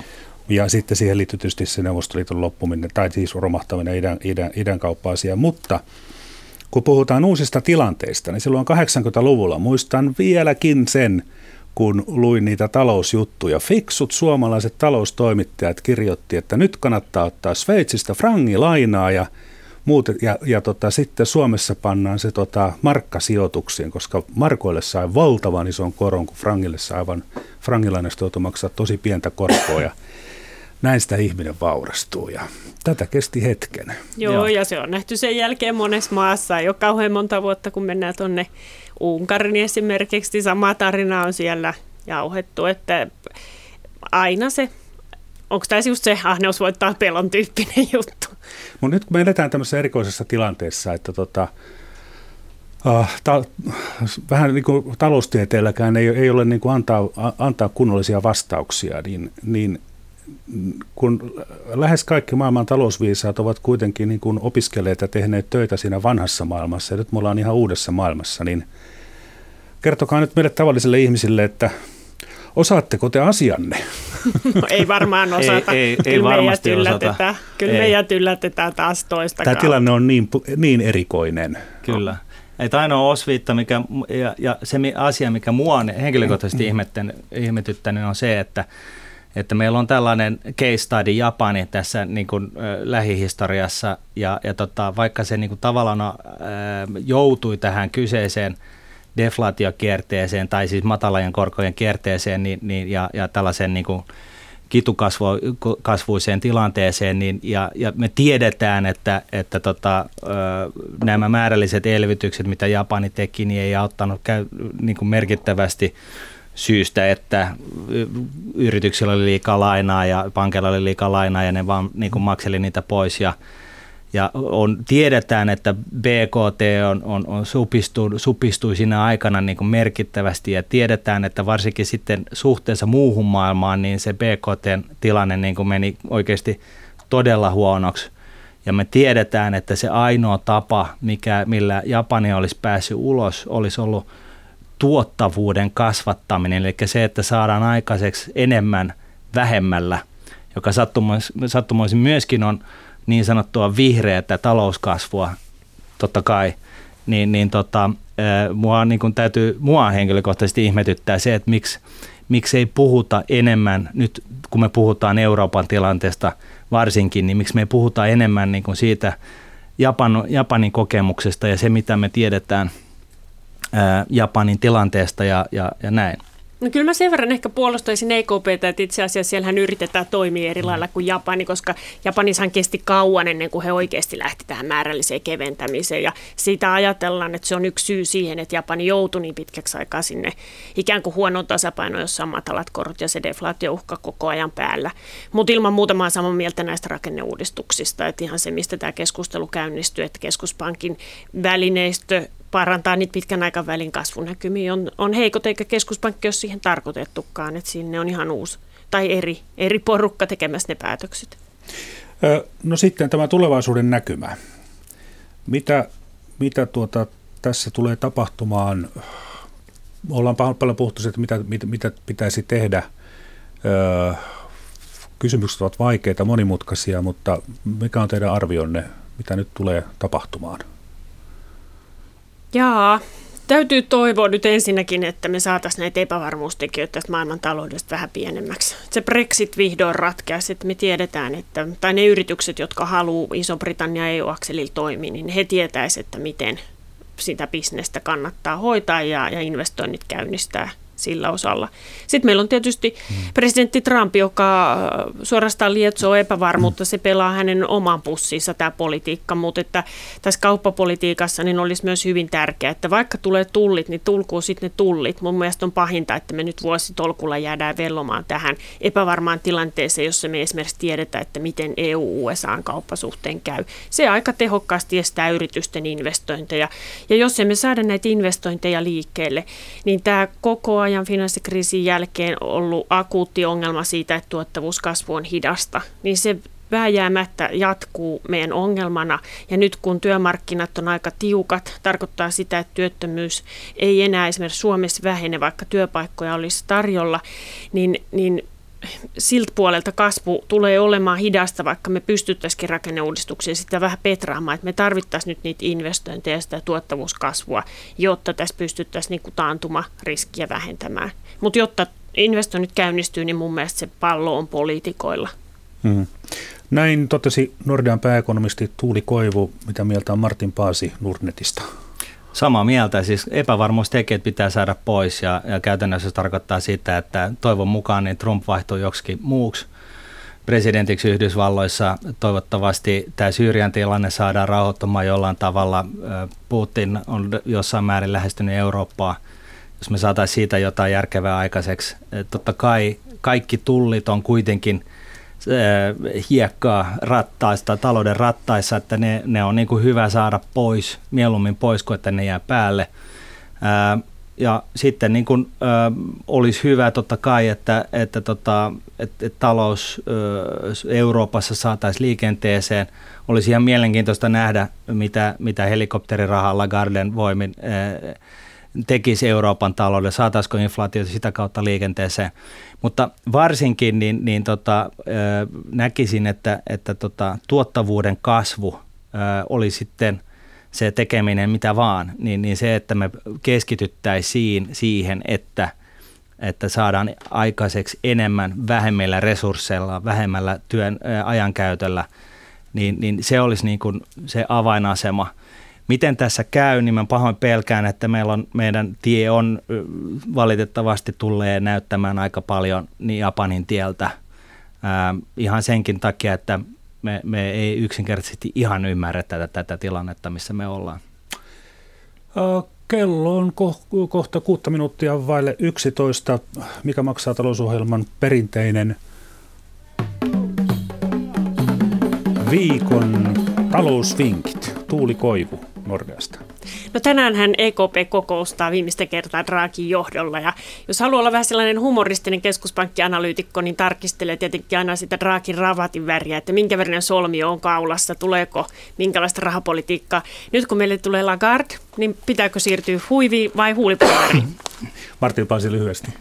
Ja sitten siihen liittyy tietysti se Neuvostoliiton loppuminen tai siis romahtaminen idän, idän, idän kauppa-asia, mutta kun puhutaan uusista tilanteista, niin silloin kahdeksankymmentäluvulla muistan vieläkin sen, kun luin niitä talousjuttuja. Fiksut suomalaiset taloustoimittajat kirjoitti, että nyt kannattaa ottaa Sveitsistä frangilainaa ja, muut, ja, ja tota, sitten Suomessa pannaan se tota, markkasijoituksiin, koska markoille sai valtavan ison koron, kun frangille sai aivan frangilainasta joutui maksaa tosi pientä korkoa ja näin sitä ihminen vaurastuu ja tätä kesti hetken. Joo, Joo. ja se on nähty sen jälkeen monessa maassa. Ei ole kauhean monta vuotta, kun mennään tuonne Unkarin esimerkiksi. Sama tarina on siellä jauhettu, että aina se, onko tämä just se ahneus voittaa pelon tyyppinen juttu. Mut nyt kun me eletään tämmöisessä erikoisessa tilanteessa, että tota, Uh, ta, vähän niin kuin taloustieteelläkään ei, ei ole niin kuin antaa, antaa kunnollisia vastauksia, niin, niin kun lähes kaikki maailman talousviisaat ovat kuitenkin niin kuin opiskelleet ja tehneet töitä siinä vanhassa maailmassa, ja nyt me ollaan ihan uudessa maailmassa, niin kertokaa nyt meille tavallisille ihmisille, että osaatteko te asianne? No, ei varmaan osata. Ei, ei, Kyllä, ei meidät yllätetään. Kyllä ei. meidät yllätetään taas toista Tämä kautta. Tilanne on niin, niin erikoinen. Kyllä. Että ainoa osviitta mikä, ja, ja se asia, mikä mua on henkilökohtaisesti ihmetyttänyt, on se, että, että meillä on tällainen case study Japani tässä niin kuin, äh, lähihistoriassa, ja, ja tota, vaikka se niin kuin, tavallaan äh, joutui tähän kyseiseen deflaatiokierteeseen, tai siis matalajan korkojen kierteeseen niin, niin, ja, ja tällaisen niin kuin, kitukasvuiseen tilanteeseen, niin, ja, ja me tiedetään, että, että tota, nämä määrälliset elvytykset, mitä Japani teki, niin ei auttanut käy, niin kuin merkittävästi syystä, että yrityksillä oli liikaa lainaa ja pankilla oli liikaa lainaa ja ne vaan niin kuin makseli niitä pois ja Ja on, tiedetään, että B K T on, on, on supistu, supistui siinä aikana niin kuin merkittävästi ja tiedetään, että varsinkin sitten suhteessa muuhun maailmaan, niin se B K T-tilanne niin kuin meni oikeasti todella huonoksi. Ja me tiedetään, että se ainoa tapa, mikä, millä Japani olisi päässyt ulos, olisi ollut tuottavuuden kasvattaminen, eli se, että saadaan aikaiseksi enemmän vähemmällä, joka sattumoisin myöskin on niin sanottua vihreätä talouskasvua, totta kai, niin, niin tota, mua, niin kun täytyy, mua henkilökohtaisesti ihmetyttää se, että miksi, miksi ei puhuta enemmän, nyt kun me puhutaan Euroopan tilanteesta varsinkin, niin miksi me ei puhuta enemmän niin kun siitä Japan, Japanin kokemuksesta ja se, mitä me tiedetään ää, Japanin tilanteesta ja, ja, ja näin. No kyllä mä sen verran ehkä puolustaisin E K P:tä, että itse asiassa siellähän yritetään toimia eri lailla kuin Japani, koska Japanissahan kesti kauan ennen kuin he oikeasti lähti tähän määrälliseen keventämiseen ja siitä ajatellaan, että se on yksi syy siihen, että Japani joutui niin pitkäksi aikaa sinne ikään kuin huonoon tasapainoon, jossa on matalat korot ja se deflaatiouhka koko ajan päällä. Mutta ilman muuta mä oon samaa mieltä näistä rakenneuudistuksista, että ihan se mistä tämä keskustelu käynnistyy, että keskuspankin välineistö vaarantaa niitä pitkän aikavälin kasvunäkymiä. On, on heikot, eikä keskuspankki ole siihen tarkoitettukaan, että sinne on ihan uusi tai eri, eri porukka tekemässä ne päätökset. No sitten tämä tulevaisuuden näkymä. Mitä, mitä tuota, tässä tulee tapahtumaan? Ollaan paljon puhuttu siitä, mitä, mitä pitäisi tehdä. Kysymykset ovat vaikeita, monimutkaisia, mutta mikä on teidän arvionne, mitä nyt tulee tapahtumaan? Jaa, täytyy toivoa nyt ensinnäkin, että me saataisiin näitä epävarmuustekijöitä tästä maailmantaloudesta vähän pienemmäksi. Se Brexit vihdoin ratkaisi, että me tiedetään, että, tai ne yritykset, jotka haluaa Iso-Britannia E U-akselilla toimia, niin he tietäisivät, että miten sitä bisnestä kannattaa hoitaa ja, ja investoinnit käynnistää sillä osalla. Sitten meillä on tietysti presidentti Trump, joka suorastaan lietsoo epävarmuutta. Se pelaa hänen oman pussiinsa tämä politiikka, mutta että tässä kauppapolitiikassa niin olisi myös hyvin tärkeää, että vaikka tulee tullit, niin tulkuu sitten ne tullit. Mun mielestä on pahinta, että me nyt vuositolkulla jäädään vellomaan tähän epävarmaan tilanteeseen, jossa me esimerkiksi tiedetään, että miten E U-U S A-kauppasuhteen käy. Se aika tehokkaasti estää yritysten investointeja. Ja jos emme saada näitä investointeja liikkeelle, niin tämä koko ajan finanssikriisin jälkeen ollut akuutti ongelma siitä, että tuottavuuskasvu on hidasta, niin se vääjäämättä jatkuu meidän ongelmana. Ja nyt kun työmarkkinat on aika tiukat, tarkoittaa sitä, että työttömyys ei enää esimerkiksi Suomessa vähene, vaikka työpaikkoja olisi tarjolla, niin, niin siltä puolelta kasvu tulee olemaan hidasta, vaikka me pystyttäisikin rakenneuudistuksia sitä vähän petraamaan, että me tarvittaisiin nyt niitä investointeja ja sitä tuottavuuskasvua, jotta tässä pystyttäisiin niinku taantumariskiä vähentämään. Mutta jotta investoinnit käynnistyy, niin mun mielestä se pallo on poliitikoilla. Hmm. Näin totesi Nordean pääekonomisti Tuuli Koivu. Mitä mieltä on Martin Paasi Nordnetista? Samaa mieltä, siis epävarmuustekijät pitää saada pois ja, ja käytännössä se tarkoittaa sitä, että toivon mukaan niin Trump vaihtuu joksikin muuksi presidentiksi Yhdysvalloissa. Toivottavasti tämä Syyrian tilanne saadaan rauhoittumaan jollain tavalla. Putin on jossain määrin lähestynyt Eurooppaa, jos me saataisiin siitä jotain järkevää aikaiseksi. Totta kai kaikki tullit on kuitenkin hiekkaa rattaista, talouden rattaissa, että ne, ne on niin kuin hyvä saada pois, mieluummin pois kuin että ne jää päälle. Ää, ja sitten niin kuin, ää, olisi hyvä totta kai, että, että, tota, että, että talous ää, Euroopassa saataisiin liikenteeseen. Olisi ihan mielenkiintoista nähdä, mitä, mitä helikopterirahaa Lagarden voimin ää, tekisi Euroopan taloudelle, saataisiko inflaatiota sitä kautta liikenteeseen. Mutta varsinkin niin, niin tota, näkisin, että, että tota, tuottavuuden kasvu oli sitten se tekeminen mitä vaan, niin, niin se, että me keskityttäisiin siihen, että, että saadaan aikaiseksi enemmän vähemmillä resursseilla, vähemmällä työn ajankäytöllä, niin, niin se olisi niin kuin se avainasema. Miten tässä käy, niin mä pahoin pelkään, että meillä on, meidän tie on valitettavasti tulee näyttämään aika paljon niin Japanin tieltä. Ää, ihan senkin takia, että me, me ei yksinkertaisesti ihan ymmärrä tätä, tätä tilannetta, missä me ollaan. Kello on ko- kohta kuutta minuuttia vaille yksitoista. Mikä maksaa talousohjelman perinteinen viikon talousvinkit? Tuuli Koivu Nordeasta. No tänäänhän E K P kokoustaa viimeistä kertaa Draghin johdolla, ja jos haluaa olla vähän sellainen humoristinen keskuspankkianalyytikko, niin tarkistelee tietenkin aina sitä Draghin ravatin väriä, että minkä värinen solmi on kaulassa, tuleeko minkälaista rahapolitiikkaa. Nyt kun meille tulee Lagarde, niin pitääkö siirtyä huiviin vai huulipuolariin? Martin Paasi lyhyesti.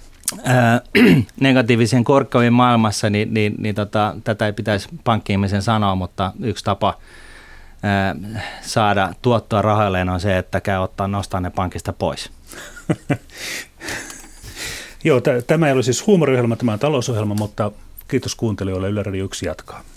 Negatiivisen korkojen maailmassa, niin, niin, niin tota, tätä ei pitäisi pankki-ihmisen sanoa, mutta yksi tapa saada tuottoa rahoilleen on se, että käy ottaa nostaa ne pankista pois. Joo, t- tämä ei ole siis huumoriohjelma, tämä on talousohjelma, mutta kiitos kuuntelijoille. Yle Radio yksi jatkaa.